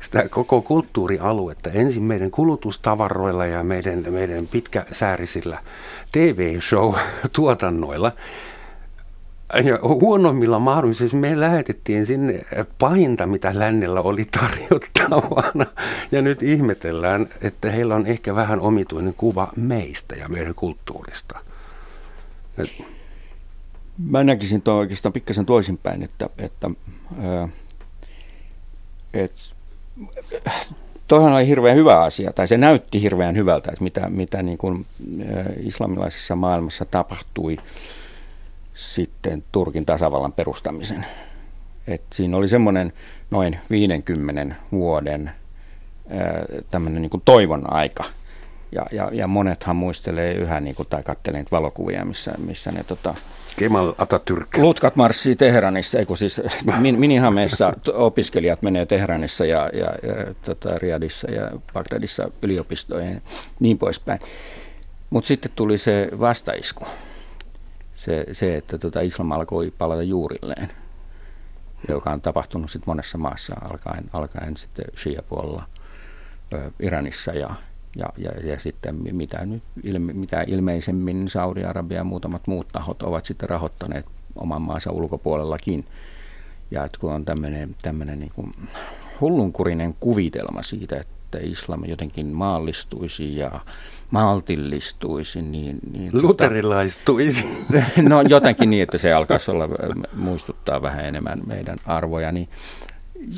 sitä koko kulttuurialuetta ensin meidän kulutustavaroilla ja meidän, meidän pitkäsäärisillä T V-show-tuotannoilla. Ja huonommilla mahdollisilla me lähetettiin sinne pahinta, mitä lännellä oli tarjottavana. Ja nyt ihmetellään, että heillä on ehkä vähän omituinen kuva meistä ja meidän kulttuurista. Mä näkisin tuon oikeastaan pikkasen toisinpäin, että, että, että toihan oli hirveän hyvä asia, tai se näytti hirveän hyvältä, että mitä, mitä niin kuin islamilaisessa maailmassa tapahtui sitten Turkin tasavallan perustamisen. Et siinä oli semmoinen noin viidenkymmenen vuoden tämmöinen niin kuin toivon aika. Ja, ja, ja monethan muistelee yhä, niin kuin, tai katselee niitä valokuvia, missä, missä ne tota, Kemal Atatürk. Lutkat marssii Teheranissa, ei kun siis min, minihameissa opiskelijat menee Teheranissa ja, ja, ja tota, Riadissa ja Bagdadissa yliopistoihin niin poispäin. Mutta sitten tuli se vastaisku, se, se että tota, islam alkoi palata juurilleen, joka on tapahtunut sit monessa maassa, alkaen, alkaen sitten Shia-puolella Iranissa ja Ja, ja, ja sitten mitä, nyt, ilme, mitä ilmeisemmin Saudi-Arabia ja muutamat muut tahot ovat sitten rahoittaneet oman maansa ulkopuolellakin. Ja että kun on tämmöinen, tämmöinen niin kuin hullunkurinen kuvitelma siitä, että islam jotenkin maallistuisi ja maltillistuisi, niin... niin luterilaistuisi. Tota, no jotenkin niin, että se alkaisi olla, muistuttaa vähän enemmän meidän arvoja. Niin,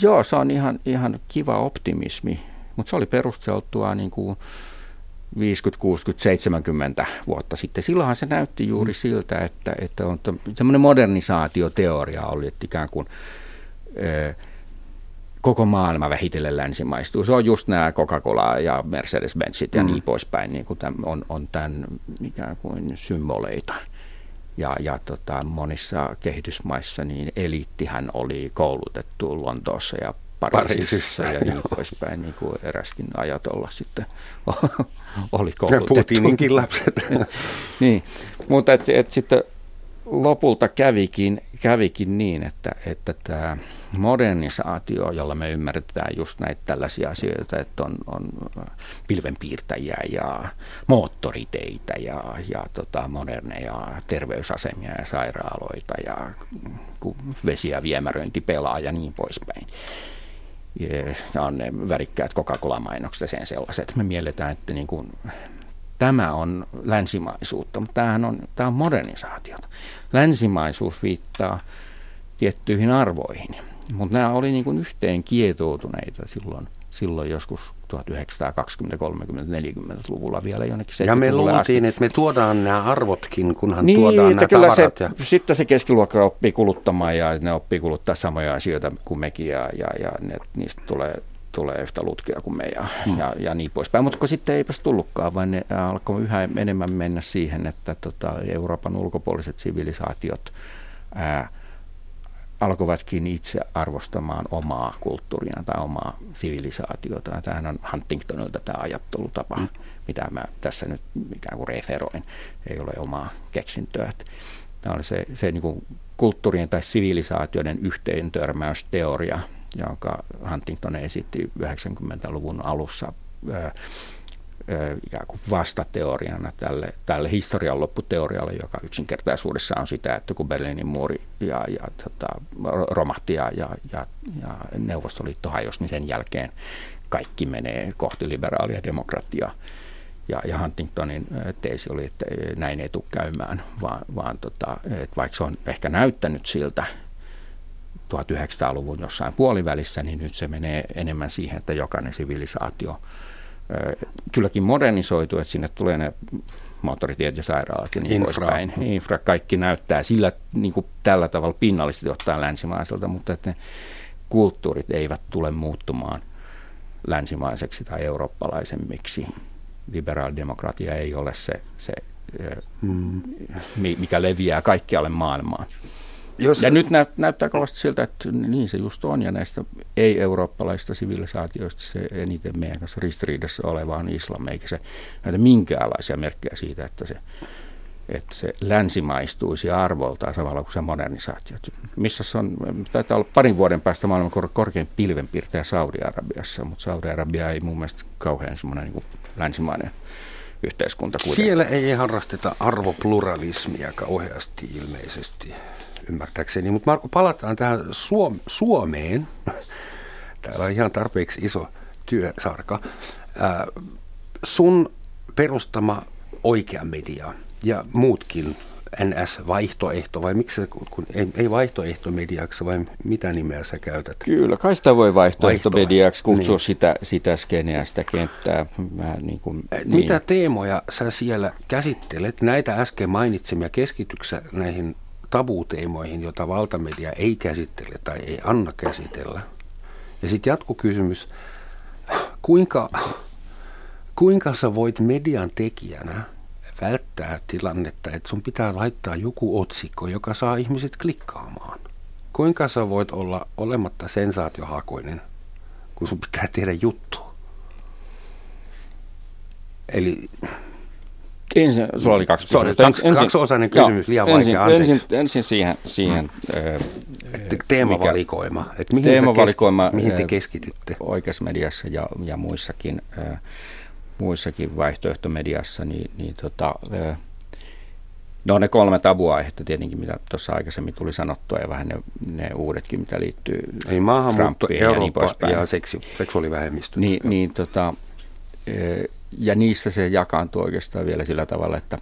joo, se on ihan, ihan kiva optimismi. Mutta se oli perusteltua niin kuin viisikymmentä, kuusikymmentä, seitsemänkymmentä vuotta sitten. Silloinhan se näytti juuri siltä, että, että on semmoinen modernisaatioteoria oli, että ikään kuin ö, koko maailma vähitellen länsimaistuu. Se on just nämä Coca-Cola ja Mercedes-Benzit ja mm. niin poispäin, niin kuin tämän, on, on tämän ikään kuin symboleita. Ja, ja tota, monissa kehitysmaissa niin eliittihän oli koulutettu Lontoossa ja Pariisissa ja niin poispäin, niin kuin eräskin ajatolla sitten oli koulutettu. Ja Putininkin lapset. Niin, mutta et, et sitten lopulta kävikin, kävikin niin, että, että tämä modernisaatio, jolla me ymmärretään just näitä tällaisia asioita, että on, on pilvenpiirtäjiä ja moottoriteitä ja, ja tota moderneja terveysasemia ja sairaaloita ja vesi- ja viemäröinti pelaa ja niin poispäin. Ja on ne värikkäät Coca-Cola-mainokset ja sen sellaiset. Me mielletään, että niin kuin tämä on länsimaisuutta, mutta tämähän on, tämä on modernisaatiota. Länsimaisuus viittaa tiettyihin arvoihin, mutta nämä oli niin kuin yhteen kietoutuneita silloin, silloin joskus tuhatyhdeksänsataakaksikymmentä-kolmekymmentä-neljäkymmentäluvulla vielä jonnekin seitsemänkymmentäluvulle. Ja me luultiin, että me tuodaan nämä arvotkin, kunhan niin, tuodaan nämä tavarat. Se, ja... Sitten se keskiluokka oppii kuluttamaan ja ne oppii kuluttaa samoja asioita kuin mekin ja, ja, ja ne, niistä tulee... tulee yhtä lutkia kuin me ja, mm. ja, ja niin poispäin. Mutta sitten eipäs tullutkaan, vaan ne alkoi yhä enemmän mennä siihen, että tota Euroopan ulkopuoliset sivilisaatiot ää, alkoivatkin itse arvostamaan omaa kulttuuriaan tai omaa sivilisaatiota. Tämähän on Huntingtonilta tämä ajattelutapa, mm. mitä mä tässä nyt ikään kuin referoin. Ei ole omaa keksintöä. Tämä oli se, se niin kuin kulttuurien tai sivilisaatioiden yhteentörmäysteoria, jonka Huntington esitti yhdeksänkymmentäluvun alussa ö, ö, ikään kuin vastateoriana tälle, tälle historian lopputeorialle, joka yksinkertaisuudessa on sitä, että kun Berliinin muuri ja, ja, tota, romahti ja, ja, ja, ja Neuvostoliitto hajosi, niin sen jälkeen kaikki menee kohti liberaalia demokratiaa. Ja, ja Huntingtonin teesi oli, että näin ei tule käymään, vaan, vaan tota, että vaikka se on ehkä näyttänyt siltä, tuhatyhdeksänsataaluvun jossain puolivälissä, niin nyt se menee enemmän siihen, että jokainen sivilisaatio ö, kylläkin modernisoituu, että sinne tulee ne moottoritiet ja sairaalat ja niin poispäin. Infra, kaikki näyttää sillä niin kuin tällä tavalla pinnallisesti ottaen länsimaiselta, mutta että ne kulttuurit eivät tule muuttumaan länsimaiseksi tai eurooppalaisemmiksi. Liberaalidemokratia ei ole se, se ö, mm. mikä leviää kaikkialle maailmaan. Jos... Ja nyt näyt, näyttää kovasti siltä, että niin se just on, ja näistä ei-eurooppalaisista sivilisaatioista se eniten meidän kanssa ristiriidassa oleva on islam, eikä se näitä minkäänlaisia merkkejä siitä, että se, että se länsimaistuisi arvoltaan samalla kuin se modernisaatio. Missä se on, taitaa olla parin vuoden päästä maailman korkein pilvenpiirtäjä Saudi-Arabiassa, mutta Saudi-Arabia ei mun mielestä kauhean semmoinen niin kuin länsimainen yhteiskunta. Siellä ei harrasteta arvopluralismia kauheasti ilmeisesti. Ymmärtääkseni, mutta Marko, palataan tähän Suom- Suomeen. Täällä on ihan tarpeeksi iso työsarka. Ää, sun perustama Oikea Media ja muutkin N S-vaihtoehto, vai miksi se, kun ei, ei vaihtoehtomediaksi, vai mitä nimeä sä käytät? Kyllä, kai sitä voi vaihtoehtomediaksi kutsua niin. sitä, sitä skeneä, sitä kenttää. Mä niin kuin, niin. Mitä teemoja sä siellä käsittelet? Näitä äsken mainitsemia keskityksä näihin tabuteemoihin, joita valtamedia ei käsittele tai ei anna käsitellä. Ja sitten jatkokysymys, kuinka, kuinka sä voit median tekijänä välttää tilannetta, että sun pitää laittaa joku otsikko, joka saa ihmiset klikkaamaan? Kuinka sä voit olla olematta sensaatiohakoinen, kun sun pitää tehdä juttu? Eli... Ensin, sulla oli kaksi kysymystä. Ensin, kaksiosainen kysymys, joo, liian vaikea, ensin, ensin, ensin siihen, siihen mm. teemavalikoima, että mihin, teemavalikoima keski, mihin te keskitytte? Oikeassa mediassa ja, ja muissakin, muissakin vaihtoehtomediassa, niin, niin tota, no ne kolme tabuaihetta tietenkin, mitä tuossa aikaisemmin tuli sanottua ja vähän ne, ne uudetkin, mitä liittyy Trumpiin maahanmuutto, Eurooppa ja, niin ja seksi, seksuaalivähemmistöt. Niin, niin tota... Ja niissä se jakaantuu oikeastaan vielä sillä tavalla, että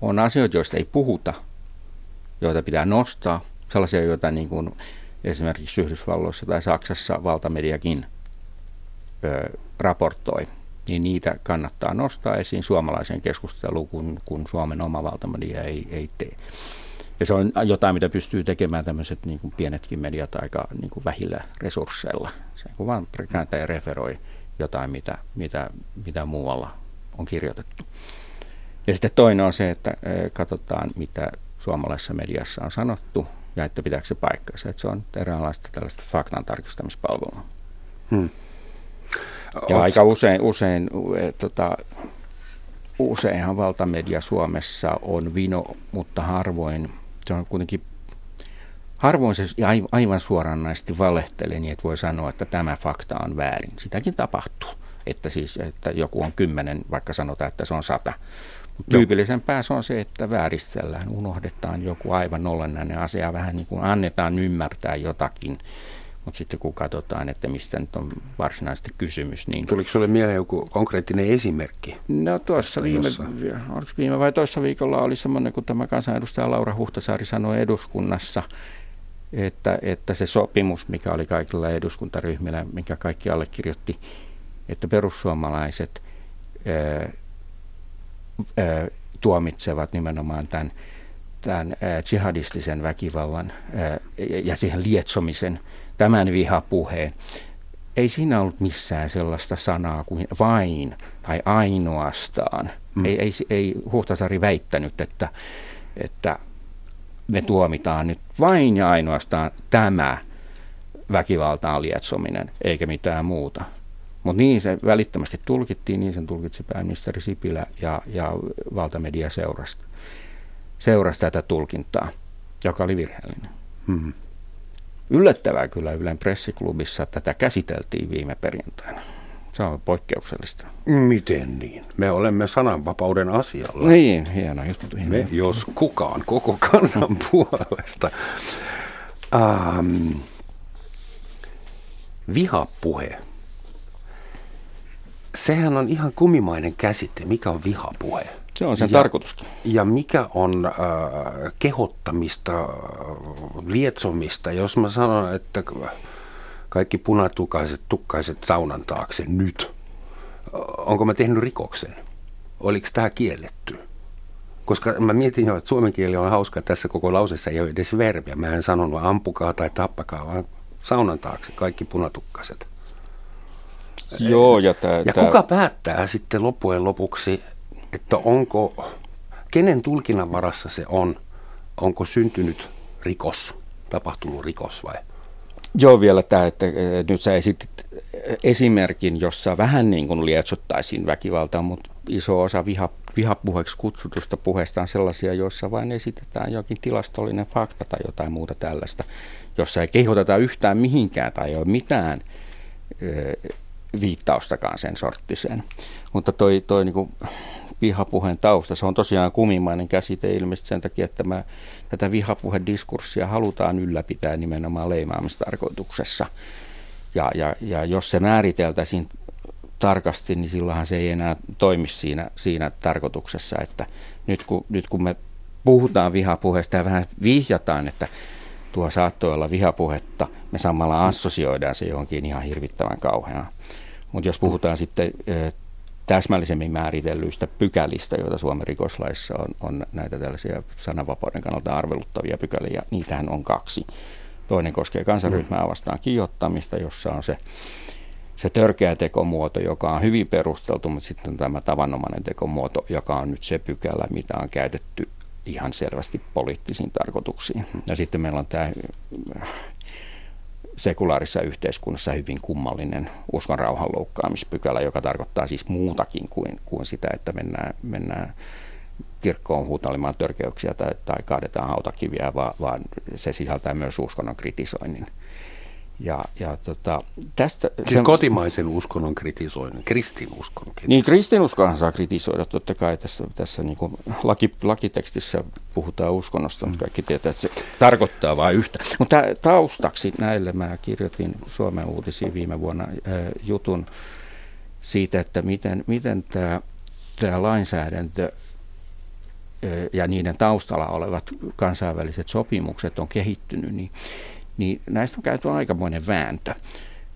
on asioita, joista ei puhuta, joita pitää nostaa. Sellaisia, joita niin kuin esimerkiksi Yhdysvalloissa tai Saksassa valtamediakin raportoi, niin niitä kannattaa nostaa esiin suomalaisen keskusteluun, kun, kun Suomen oma valtamedia ei, ei tee. Ja se on jotain, mitä pystyy tekemään tämmöiset niin kuin pienetkin mediat aika niin kuin vähillä resursseilla. Se kun vaan kääntää ja referoi jotain, mitä, mitä, mitä muualla on kirjoitettu. Ja sitten toinen on se, että katsotaan, mitä suomalaisessa mediassa on sanottu ja että pitääkö se paikkansa. Että se on eräänlaista tällaista faktan tarkistamispalvelua. Hmm. Ja Oot... aika usein, usein tota, useinhan valtamedia Suomessa on vino, mutta harvoin se on kuitenkin harvoin se aivan suoranaisesti valehtelee niin, että voi sanoa, että tämä fakta on väärin. Sitäkin tapahtuu, että, siis, että joku on kymmenen, vaikka sanotaan, että se on sata. Mutta tyypillisempää se on se, että vääristellään, unohdetaan joku aivan olennainen asia, vähän niin kuin annetaan ymmärtää jotakin. Mutta sitten kun katsotaan, että mistä nyt on varsinaisesti kysymys. Niin... Tuliko sinulle mieleen joku konkreettinen esimerkki? No tuossa viime, viime vai toissa viikolla oli semmoinen, kun tämä kansanedustaja Laura Huhtasaari sanoi eduskunnassa, että, että se sopimus, mikä oli kaikilla eduskuntaryhmillä, minkä kaikki allekirjoitti, että perussuomalaiset ää, ää, tuomitsevat nimenomaan tämän, tämän ää, jihadistisen väkivallan ää, ja siihen lietsomisen, tämän vihapuheen. Ei siinä ollut missään sellaista sanaa kuin vain tai ainoastaan. Mm. Ei, ei, ei Huhtasaari väittänyt, että, että me tuomitaan nyt vain ja ainoastaan tämä väkivaltaan lietsominen, eikä mitään muuta. Mutta niin se välittömästi tulkittiin, niin sen tulkitsi pääministeri Sipilä ja, ja valtamedia seurasi, seurasi tätä tulkintaa, joka oli virheellinen. Mm. Yllättävää kyllä Ylen pressiklubissa tätä käsiteltiin viime perjantaina. Se on poikkeuksellista. Miten niin? Me olemme sananvapauden asialla. Niin, hienoa. Jos, Me, jos kukaan, koko kansan puolesta. Ähm, vihapuhe. Sehän on ihan kumimainen käsite. Mikä on vihapuhe? Se on sen ja, tarkoituskin. Ja mikä on äh, kehottamista, lietsomista, jos mä sanon, että kaikki punatukaiset tukkaiset saunan taakse nyt. Onko mä tehnyt rikoksen? Oliko tämä kielletty? Koska mä mietin jo, että suomen kieli on hauska, tässä koko lauseessa ei ole edes verbiä. Mä en sanonut ampukaa tai tappakaa, vaan saunan taakse kaikki punatukkaiset. Joo, ja tää, ja tää... kuka päättää sitten loppujen lopuksi, että onko, kenen tulkinnan varassa se on, onko syntynyt rikos, tapahtunut rikos vai? Joo, vielä tämä, että nyt sä esitit esimerkin, jossa vähän niin kuin lietsottaisiin väkivaltaa, mutta iso osa viha, vihapuheeksi kutsutusta puheesta on sellaisia, joissa vain esitetään jokin tilastollinen fakta tai jotain muuta tällaista, jossa ei kehoteta yhtään mihinkään tai ei ole mitään viittaustakaan sen sorttiseen. Mutta toi, toi niin kuin vihapuheen tausta, se on tosiaan kumimainen käsite ilmeisesti sen takia, että mä, tätä vihapuhediskurssia halutaan ylläpitää nimenomaan leimaamistarkoituksessa. Ja, ja, ja jos se määriteltäisiin tarkasti, niin silloinhan se ei enää toimi siinä, siinä tarkoituksessa, että nyt kun, nyt kun me puhutaan vihapuheesta ja vähän vihjataan, että tuo saattoi olla vihapuhetta, me samalla assosioidaan se johonkin ihan hirvittävän kauheana. Mutta jos puhutaan sitten e, täsmällisemmin määritellyistä pykälistä, joita Suomen rikoslaissa on, on näitä tällaisia sananvapauden kannalta arveluttavia pykäliä, niitähän on kaksi. Toinen koskee kansanryhmää vastaan kiihottamista, jossa on se, se törkeä tekomuoto, joka on hyvin perusteltu, mutta sitten on tämä tavanomainen tekomuoto, joka on nyt se pykälä, mitä on käytetty ihan selvästi poliittisiin tarkoituksiin. Ja sitten meillä on tämä sekulaarissa yhteiskunnassa hyvin kummallinen uskon rauhanloukkaamispykälä, joka tarkoittaa siis muutakin kuin, kuin sitä, että mennään, mennään kirkkoon huutelemaan törkeyksiä tai, tai kaadetaan hautakiviä, vaan, vaan se sisältää myös uskonnon kritisoinnin. Ja, ja tota, tästä, siis se, kotimaisen uskonnon kritisoinnin, kristinuskon kritisoinnin. Niin, kristinuskohan saa kritisoida, totta kai tässä, tässä niin kuin laki, lakitekstissä puhutaan uskonnosta, mutta kaikki tietää, että se tarkoittaa vain yhtä. Mutta taustaksi näille mä kirjoitin Suomen Uutisiin viime vuonna äh, jutun siitä, että miten, miten tämä, tämä lainsäädäntö äh, ja niiden taustalla olevat kansainväliset sopimukset on kehittynyt, niin Niin näistä on käyty aikamoinen vääntö.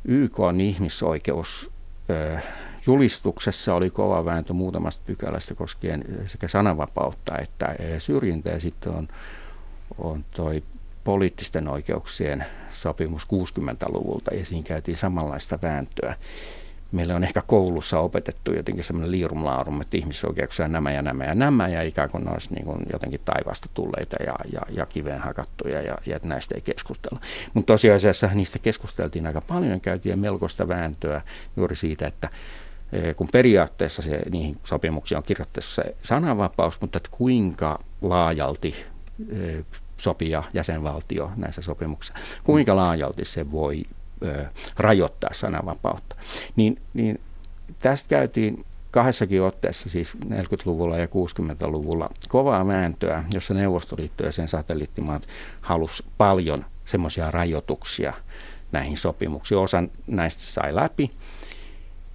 Y K:n ihmisoikeusjulistuksessa oli kova vääntö muutamasta pykälästä koskien sekä sananvapautta että syrjintä. Ja sitten on, on toi poliittisten oikeuksien sopimus kuusikymmentäluvulta ja siinä käytiin samanlaista vääntöä. Meillä on ehkä koulussa opetettu jotenkin semmoinen liirum laurum, että ihmisoikeuksia nämä ja nämä ja nämä, ja ikään kuin ne olisi niin kuin jotenkin taivaasta tulleita ja, ja, ja kiveen hakattuja, ja, ja näistä ei keskustella. Mutta tosiasiassa niistä keskusteltiin aika paljon, käytiin melkoista vääntöä juuri siitä, että kun periaatteessa se, niihin sopimuksiin on kirjoitteessa sananvapaus, mutta että kuinka laajalti sopija jäsenvaltio näissä sopimuksissa, kuinka laajalti se voi rajoittaa sananvapautta. Niin, niin tästä käytiin kahdessakin otteessa, siis neljäkymmentäluvulla ja kuusikymmentäluvulla, kovaa vääntöä, jossa Neuvostoliitto ja sen satelliittimaat halusi paljon semmoisia rajoituksia näihin sopimuksiin. Osa näistä sai läpi.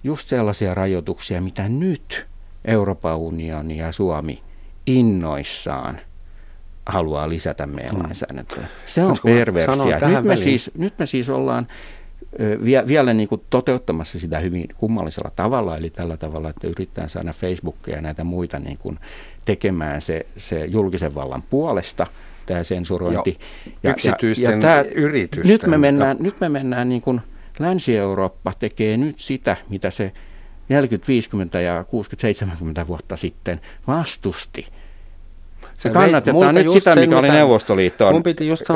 Just sellaisia rajoituksia, mitä nyt Euroopan unioni ja Suomi innoissaan haluaa lisätä meidän mm. lainsäädäntöön. Se on perversia. Nyt me, siis, nyt me siis ollaan vie, vielä niin kuin toteuttamassa sitä hyvin kummallisella tavalla, eli tällä tavalla, että yritetään saada Facebookia ja näitä muita niin kuin tekemään se, se julkisen vallan puolesta, tämä sensurointi. Ja, yksityisten ja, ja tämä, yritysten. Nyt me mennään, nyt me mennään niin kuin Länsi-Eurooppa tekee nyt sitä, mitä se neljäkymmentä, viisikymmentä ja kuusikymmentä, seitsemänkymmentä vuotta sitten vastusti. Se kannatetaan nyt sitä, mikä oli Neuvostoliittoon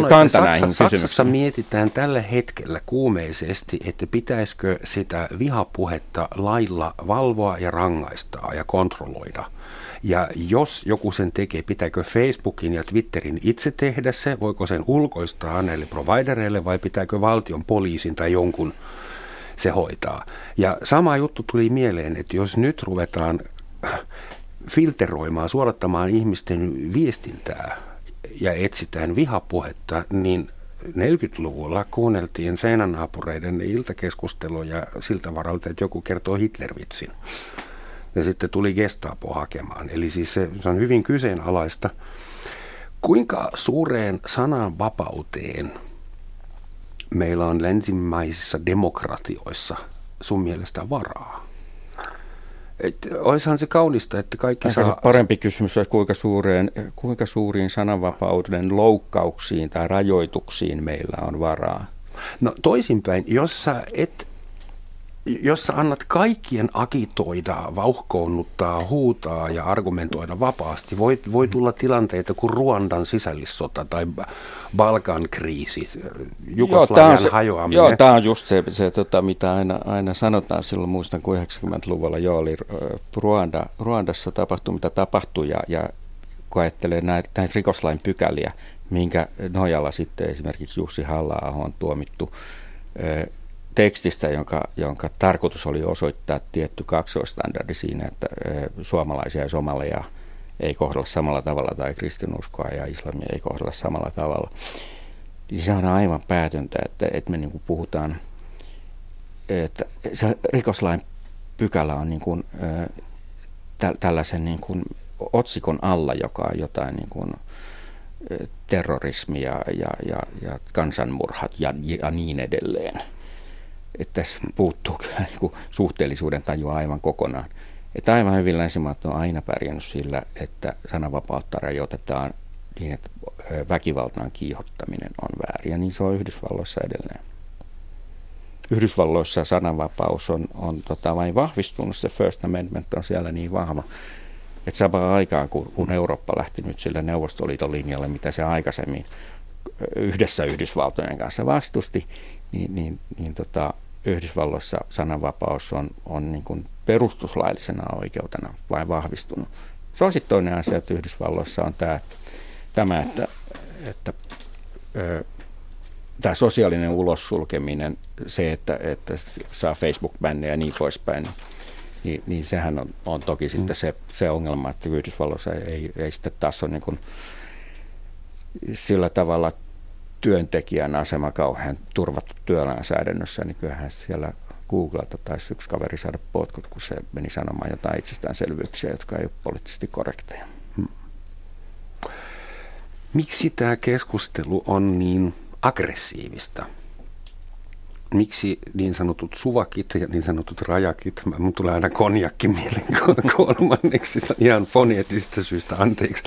kanta näihin kysymyksiin. Saksassa mietitään tällä hetkellä kuumeisesti, että pitäisikö sitä vihapuhetta lailla valvoa ja rangaistaa ja kontrolloida. Ja jos joku sen tekee, pitääkö Facebookin ja Twitterin itse tehdä se? Voiko sen ulkoistaa näille providereille vai pitääkö valtion poliisin tai jonkun se hoitaa? Ja sama juttu tuli mieleen, että jos nyt ruvetaan filteroimaan, suodattamaan ihmisten viestintää ja etsitään vihapuhetta, niin neljäkymmentäluvulla kuunneltiin seinänaapureiden iltakeskusteluja siltä varalta, että joku kertoo Hitler-vitsin. Ja sitten tuli Gestapo hakemaan. Eli siis se, se on hyvin kyseenalaista. Kuinka suureen sananvapauteen meillä on länsimaisissa demokratioissa sun mielestä varaa? Et oishan se kaunista, että kaikki saa... Se parempi kysymys on, kuinka, suureen, kuinka suuriin sananvapauden loukkauksiin tai rajoituksiin meillä on varaa. No toisinpäin, jos sä et... Jos annat kaikkien agitoida, vauhkoonnuttaa, huutaa ja argumentoida vapaasti, voi, voi tulla tilanteita kuin Ruandan sisällissota tai Balkan kriisi, Jugoslavian hajoaminen. Joo, tämä on just se, se tota, mitä aina, aina sanotaan. Silloin muistan, kun yhdeksänkymmentäluvulla jo oli Ruanda, Ruandassa tapahtui, mitä tapahtui, ja, ja kun ajattelee näitä, näitä rikoslain pykäliä, minkä nojalla sitten esimerkiksi Jussi Halla-aho on tuomittu tekstistä, jonka, jonka tarkoitus oli osoittaa tietty kaksoistandardi siinä, että suomalaisia ja somaleja ei kohdella samalla tavalla tai kristinuskoa ja islamia ei kohdella samalla tavalla. Se on aivan päätöntä, että, että me niin kuin puhutaan, että se rikoslain pykälä on niin kuin, tä, tällaisen niin kuin otsikon alla, joka on jotain niin kuin terrorismi ja, ja, ja, ja kansanmurhat ja, ja niin edelleen. Että tässä puuttuu kyllä niin suhteellisuuden tajua aivan kokonaan. Että aivan hyvin länsimaat on aina pärjännyt sillä, että sananvapautta rajoitetaan niin, että väkivaltaan kiihottaminen on väärin. Ja niin se on Yhdysvalloissa edelleen. Yhdysvalloissa sananvapaus on, on tota, vain vahvistunut. Se First Amendment on siellä niin vahva. Että samaan aikaan, kun, kun Eurooppa lähti nyt sillä Neuvostoliiton linjalle, mitä se aikaisemmin yhdessä Yhdysvaltojen kanssa vastusti, niin, niin, niin tota... Yhdysvalloissa sananvapaus on, on niin kuin perustuslaillisena oikeutena vain vahvistunut. Se on sitten toinen asia, että Yhdysvalloissa on tämä, että, tämä, että, että ö, tämä sosiaalinen ulossulkeminen, se, että, että saa Facebook-bännejä ja niin poispäin, niin, niin sehän on, on toki sitten se, se ongelma, että Yhdysvalloissa ei, ei sitten taas ole niin kuin sillä tavalla työntekijän asema kauhean turvattu työlainsäädännössä, niin kyllähän siellä Googlelta taisi yksi kaveri saada potkut, kun se meni sanomaan jotain itsestäänselvyyksiä, jotka ei ole poliittisesti korrekteja. Hmm. Miksi tämä keskustelu on niin aggressiivista? Miksi niin sanotut suvakit ja niin sanotut rajakit, mun tulee aina konjakki mieleen kolmanneksi, ihan foneettisista syystä, anteeksi.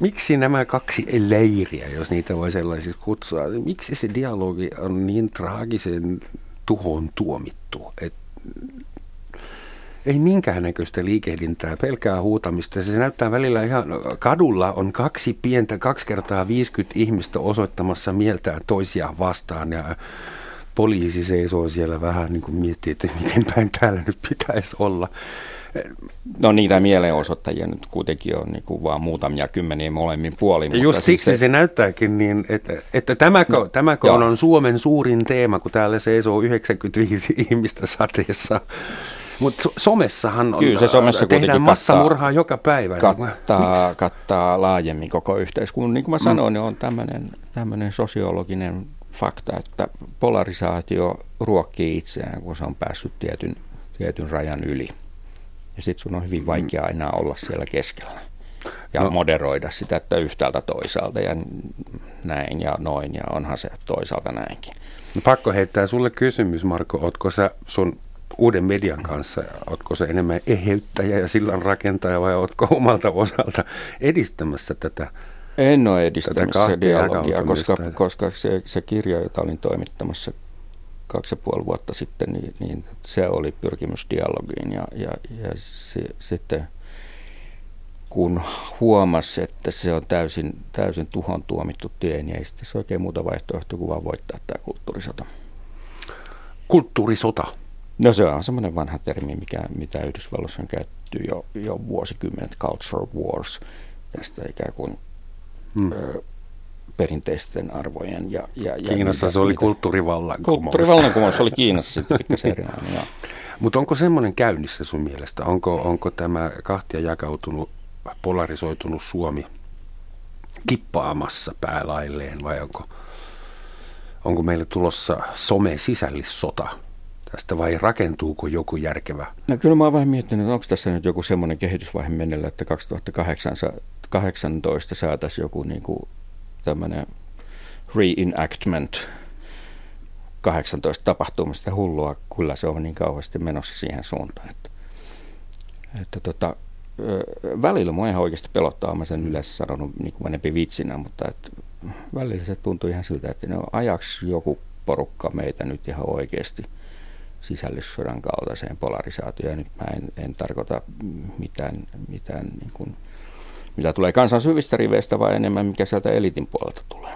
Miksi nämä kaksi leiriä, jos niitä voi sellaisiksi kutsua, miksi se dialogi on niin traagisen tuhoon tuomittu? Et ei minkäännäköistä liikehdintää, pelkää huutamista. Se näyttää välillä ihan, kadulla on kaksi pientä, kaksi kertaa viisikymmentä ihmistä osoittamassa mieltään toisiaan vastaan ja poliisi seisoo siellä vähän niin kuin miettii, että miten päin täällä nyt pitäisi olla. No niitä mielenosoittajia nyt kuitenkin on niin kuin vaan muutamia kymmeniä molemmin puolin. Just mutta siksi se, se näyttääkin niin, että, että tämäkö, no, tämäkö on Suomen suurin teema, kun täällä seisoo yhdeksänkymmentäviisi ihmistä sateessa. Mutta somessahan on, kyllä se somessa tehdään massamurhaa kattaa, joka päivä. Kattaa, kattaa laajemmin koko yhteiskunnan. Niin kuin mä sanoin, mm. on tämmöinen sosiologinen fakta, että polarisaatio ruokkii itseään, kun se on päässyt tietyn, tietyn rajan yli. Ja sitten sun on hyvin vaikea enää olla siellä keskellä ja no. moderoida sitä, että yhtäältä toisaalta ja näin ja noin ja onhan se toisaalta näinkin. No, pakko heittää sulle kysymys, Marko, ootko sä sun uuden median kanssa, ootko se enemmän eheyttäjä ja sillan rakentaja vai ootko omalta osalta edistämässä tätä? En ole edistämässä dialogia, koska, koska se, se kirja, jota olin toimittamassa kaksi ja puoli vuotta sitten, niin, niin se oli pyrkimys dialogiin ja, ja, ja se, sitten kun huomasi, että se on täysin, täysin tuhon tuomittu tie, niin ei sitten se oikein muuta vaihtoehtoa kuin vaan voittaa tämä kulttuurisota. Kulttuurisota? No se on semmoinen vanha termi, mikä, mitä Yhdysvalloissa on käytetty jo, jo vuosikymmenet, culture wars, tästä ikään kuin hmm. ö, perinteisten arvojen. Ja, ja, ja Kiinassa niitä, se oli kulttuurivallankumous. Kulttuurivallankumous se oli Kiinassa sitten pikkasen erilainen. Ja. Mutta onko semmoinen käynnissä sun mielestä? Onko, onko tämä kahtia jakautunut, polarisoitunut Suomi kippaamassa päälailleen vai onko, onko meillä tulossa some-sisällissota? Tästä vai rakentuuko joku järkevä? No kyllä mä oon vähän miettinyt, onko tässä nyt joku semmoinen kehitysvaihe mennellä, että kaksituhattakahdeksantoista saataisiin joku niin kuin tämmöinen reenactment kahdeksantoista tapahtumista hullua. Kyllä se on niin kauheasti menossa siihen suuntaan. Että, että tota, välillä mua ihan oikeasti pelottaa, mä sen yleensä sanonut niin kuin enempi vitsinä, mutta et, välillä se tuntuu ihan siltä, että no, ajaksi joku porukka meitä nyt ihan oikeasti sisällissodan kaltaiseen polarisaatioon. Nyt mä en, en tarkoita mitään, mitään niin kuin, mitä tulee kansan syvistä riveistä, vaan enemmän mikä sieltä eliitin puolelta tulee.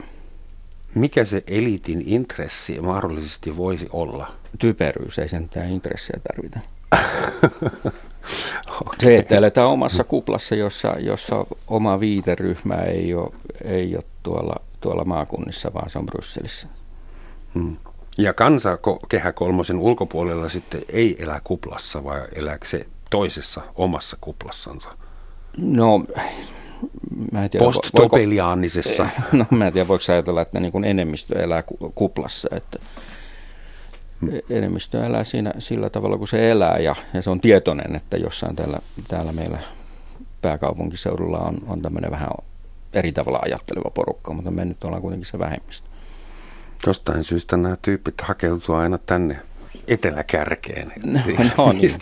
Mikä se eliitin intressi mahdollisesti voisi olla? Typeryys, ei sen mitään intressiä tarvita. Okay. Se, että eletään omassa kuplassa, jossa, jossa oma viiteryhmä ei ole, ei ole tuolla, tuolla maakunnissa, vaan se on Brysselissä. Hmm. Ja kansa kehä kolmosen ulkopuolella sitten ei elä kuplassa, vai elääkö se toisessa omassa kuplassansa? No, mä en tiedä. Postopeliaanisessa. No, mä en tiedä, voiko ajatella, että niin kuin enemmistö elää kuplassa. Että enemmistö elää siinä, sillä tavalla, kun se elää, ja, ja se on tietoinen, että jossain täällä, täällä meillä pääkaupunkiseudulla on, on tämmöinen vähän eri tavalla ajatteleva porukka, mutta me nyt ollaan kuitenkin se vähemmistö. Jostain syystä nämä tyypit hakeutuu aina tänne eteläkärkeen. No, no, niin, se,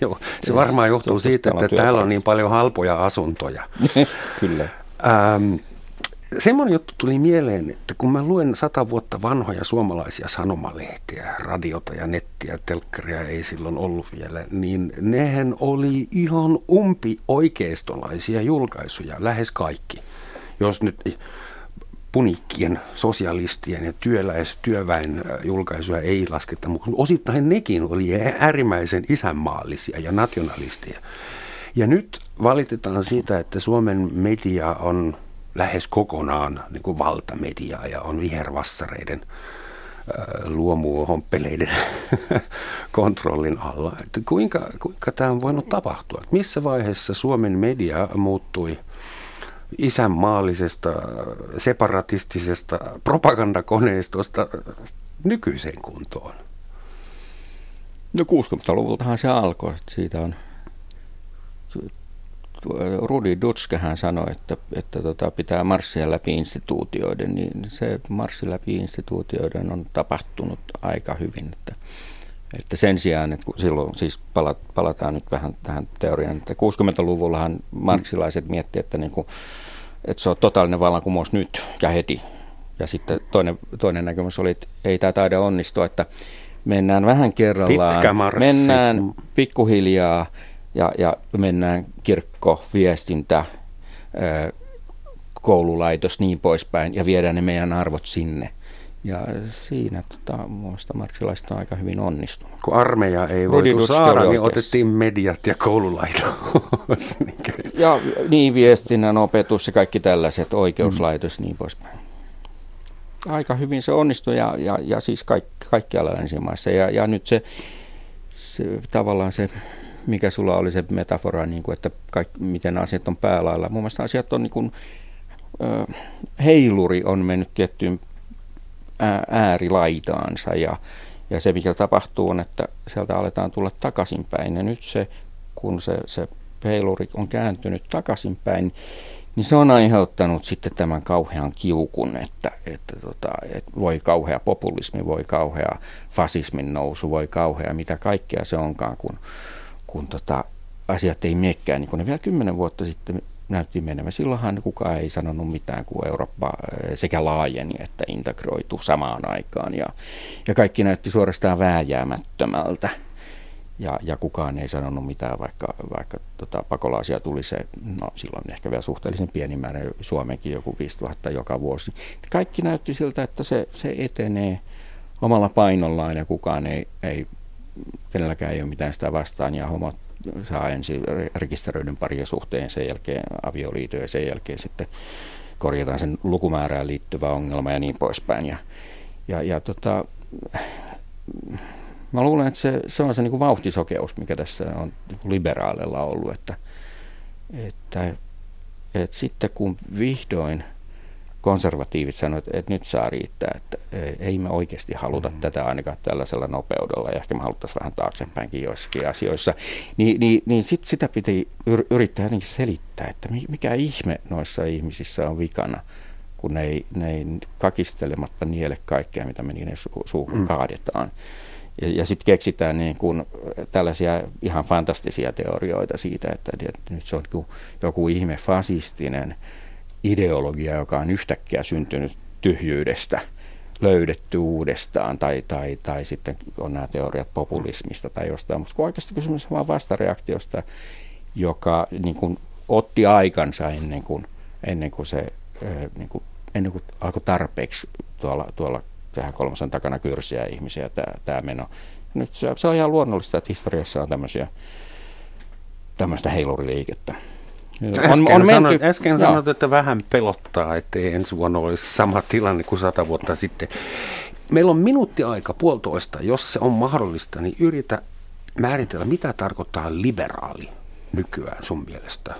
no. se varmaan johtuu se, siitä, että täällä on niin paljon halpoja asuntoja. Kyllä. Ähm, semmoinen juttu tuli mieleen, että kun mä luen sata vuotta vanhoja suomalaisia sanomalehtiä, radiota ja nettiä, telkkaria ei silloin ollut vielä, niin nehän oli ihan umpi oikeistolaisia julkaisuja, lähes kaikki. Jos nyt punikkien, sosialistien ja työläis- työväen julkaisuja ei lasketa, mutta osittain nekin oli äärimmäisen isänmaallisia ja nationalisteja. Ja nyt valitetaan siitä, että Suomen media on lähes kokonaan niin kuin valtamediaa ja on vihervassareiden luomuhomppeleiden kontrollin alla. Että kuinka, kuinka tämä on voinut tapahtua? Että missä vaiheessa Suomen media muuttui isänmaallisesta, separatistisesta propagandakoneistosta nykyiseen kuntoon? No kuusikymmentäluvultahan se alkoi. Siitä on, Rudi Dutschke hän sanoi, että, että tota pitää marssia läpi instituutioiden, niin se marssi läpi instituutioiden on tapahtunut aika hyvin. Että, että sen sijaan, että silloin siis palataan nyt vähän tähän teoriaan, että kuusikymmentäluvullahan marksilaiset miettii, että, niin kuin, että se on totaalinen vallankumous nyt ja heti. Ja sitten toinen, toinen näkemys oli, että ei tämä taida onnistua, että mennään vähän kerrallaan, pitkä marssi, mennään pikkuhiljaa ja, ja mennään kirkko, viestintä, koululaitos niin poispäin ja viedään ne meidän arvot sinne. Ja siinä tota, muista marksilaiset on aika hyvin onnistunut. Kun armeija ei voitu saada, niin otettiin mediat ja koululaitos. Ja niin, viestinnän opetus ja kaikki tällaiset, oikeuslaitos ja mm. niin poispäin. Aika hyvin se onnistui ja, ja, ja siis kaik, kaikkialla länsimaissa. Ja, ja nyt se, se tavallaan se, mikä sulla oli se metafora, niin kuin, että kaik, miten asiat on päälailla. Mun mielestä asiat on niin kuin, heiluri on mennyt tiettyyn äärilaitaansa ja, ja se mikä tapahtuu on, että sieltä aletaan tulla takaisinpäin ja nyt se, kun se, se heiluri on kääntynyt takaisinpäin, niin se on aiheuttanut sitten tämän kauhean kiukun, että, että, tota, että voi kauhea populismi, voi kauhea fasismin nousu, voi kauhea mitä kaikkea se onkaan, kun, kun tota, asiat ei miekään niin kuin ne vielä kymmenen vuotta sitten näytti menevä. Silloinhan kukaan ei sanonut mitään, kun Eurooppa sekä laajeni että integroitu samaan aikaan. Ja, ja kaikki näytti suorastaan vääjäämättömältä. Ja, ja kukaan ei sanonut mitään, vaikka, vaikka tota, pakolaisia tuli se, no silloin ehkä vielä suhteellisen pieni määrä, Suomeenkin joku viisituhatta joka vuosi. Kaikki näytti siltä, että se, se etenee omalla painollaan ja kukaan ei, ei, kenelläkään ei ole mitään sitä vastaan ja homot saa ensin rekisteröidyn parisuhteen, sen jälkeen avioliiton ja sen jälkeen sitten korjataan sen lukumäärään liittyvä ongelma ja niin poispäin. Ja, ja, ja tota, mä luulen, että se, se on se niin kuin vauhtisokeus, mikä tässä on niin kuin liberaaleilla ollut, että, että, että sitten kun vihdoin konservatiivit sanoivat, että nyt saa riittää, että ei me oikeasti haluta mm-hmm. tätä ainakaan tällaisella nopeudella, ja ehkä me haluttaisiin vähän taaksepäinkin joissakin asioissa, niin, niin, niin sit sitä piti yrittää jotenkin selittää, että mikä ihme noissa ihmisissä on vikana, kun ne ei, ne ei kakistelematta niele kaikkea, mitä me niiden su- suuhun kaadetaan. Ja, ja sitten keksitään niin kun tällaisia ihan fantastisia teorioita siitä, että nyt se on joku ihme fasistinen ideologia, joka on yhtäkkiä syntynyt tyhjyydestä, löydetty uudestaan, tai, tai, tai sitten on nämä teoriat populismista tai jostain. Mutta kun oikeastaan kysymys on vaan vastareaktiosta, joka niin kuin otti aikansa ennen kuin, ennen kuin se niin kuin, ennen kuin alkoi tarpeeksi tuolla, tuolla tähän kolmosen takana kyrsiä ihmisiä tämä, tämä meno. Nyt se, se on ihan luonnollista, että historiassa on tämmöisiä, tämmöistä heiluriliikettä. Äsken, on, on sanot, äsken sanot, että vähän pelottaa, ettei ensi vuonna olisi sama tilanne kuin sata vuotta sitten. Meillä on minuutti aika puolitoista. Jos se on mahdollista, niin yritä määritellä, mitä tarkoittaa liberaali nykyään sun mielestä.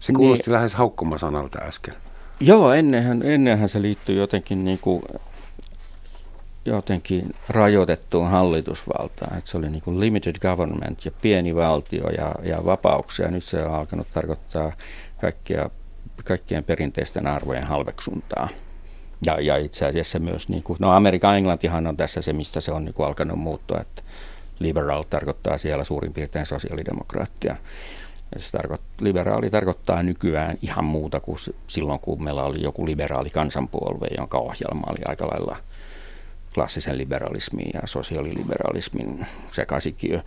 Se kuulosti niin lähes haukkumasanalta äsken. Joo, ennenhän, ennenhän se liittyy jotenkin, niin kuin, jotenkin rajoitettuun hallitusvaltaan. Että se oli niin kuin limited government ja pieni valtio ja, ja vapauksia. Nyt se on alkanut tarkoittaa kaikkia, kaikkien perinteisten arvojen halveksuntaa. Ja, ja itse asiassa myös, niin kuin, no Amerikan Englantihan on tässä se, mistä se on niin kuin alkanut muuttua. Että liberal tarkoittaa siellä suurin piirtein sosiaalidemokraattia. Liberaali tarkoittaa nykyään ihan muuta kuin silloin, kun meillä oli joku liberaali kansanpuolue, jonka ohjelma oli aika lailla klassisen liberalismin ja sosiaaliliberalismin sekasikiö,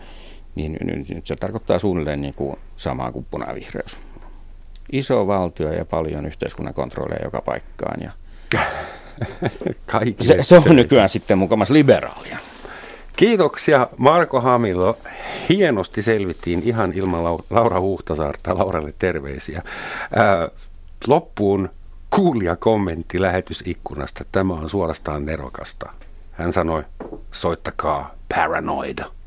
niin nyt, nyt se tarkoittaa suunnilleen niin kuin samaa kuin punavihreys. Iso valtio ja paljon yhteiskunnan kontrollia joka paikkaan. Ja se, se on nykyään sitten mukamas liberaalia. Kiitoksia Marko Hamilo. Hienosti selvittiin ihan ilman Laura Huhtasaarta. Lauralle terveisiä. Ää, loppuun kuulijakommentti lähetysikkunasta. Tämä on suorastaan nerokasta. Hän sanoi, soittakaa Paranoid.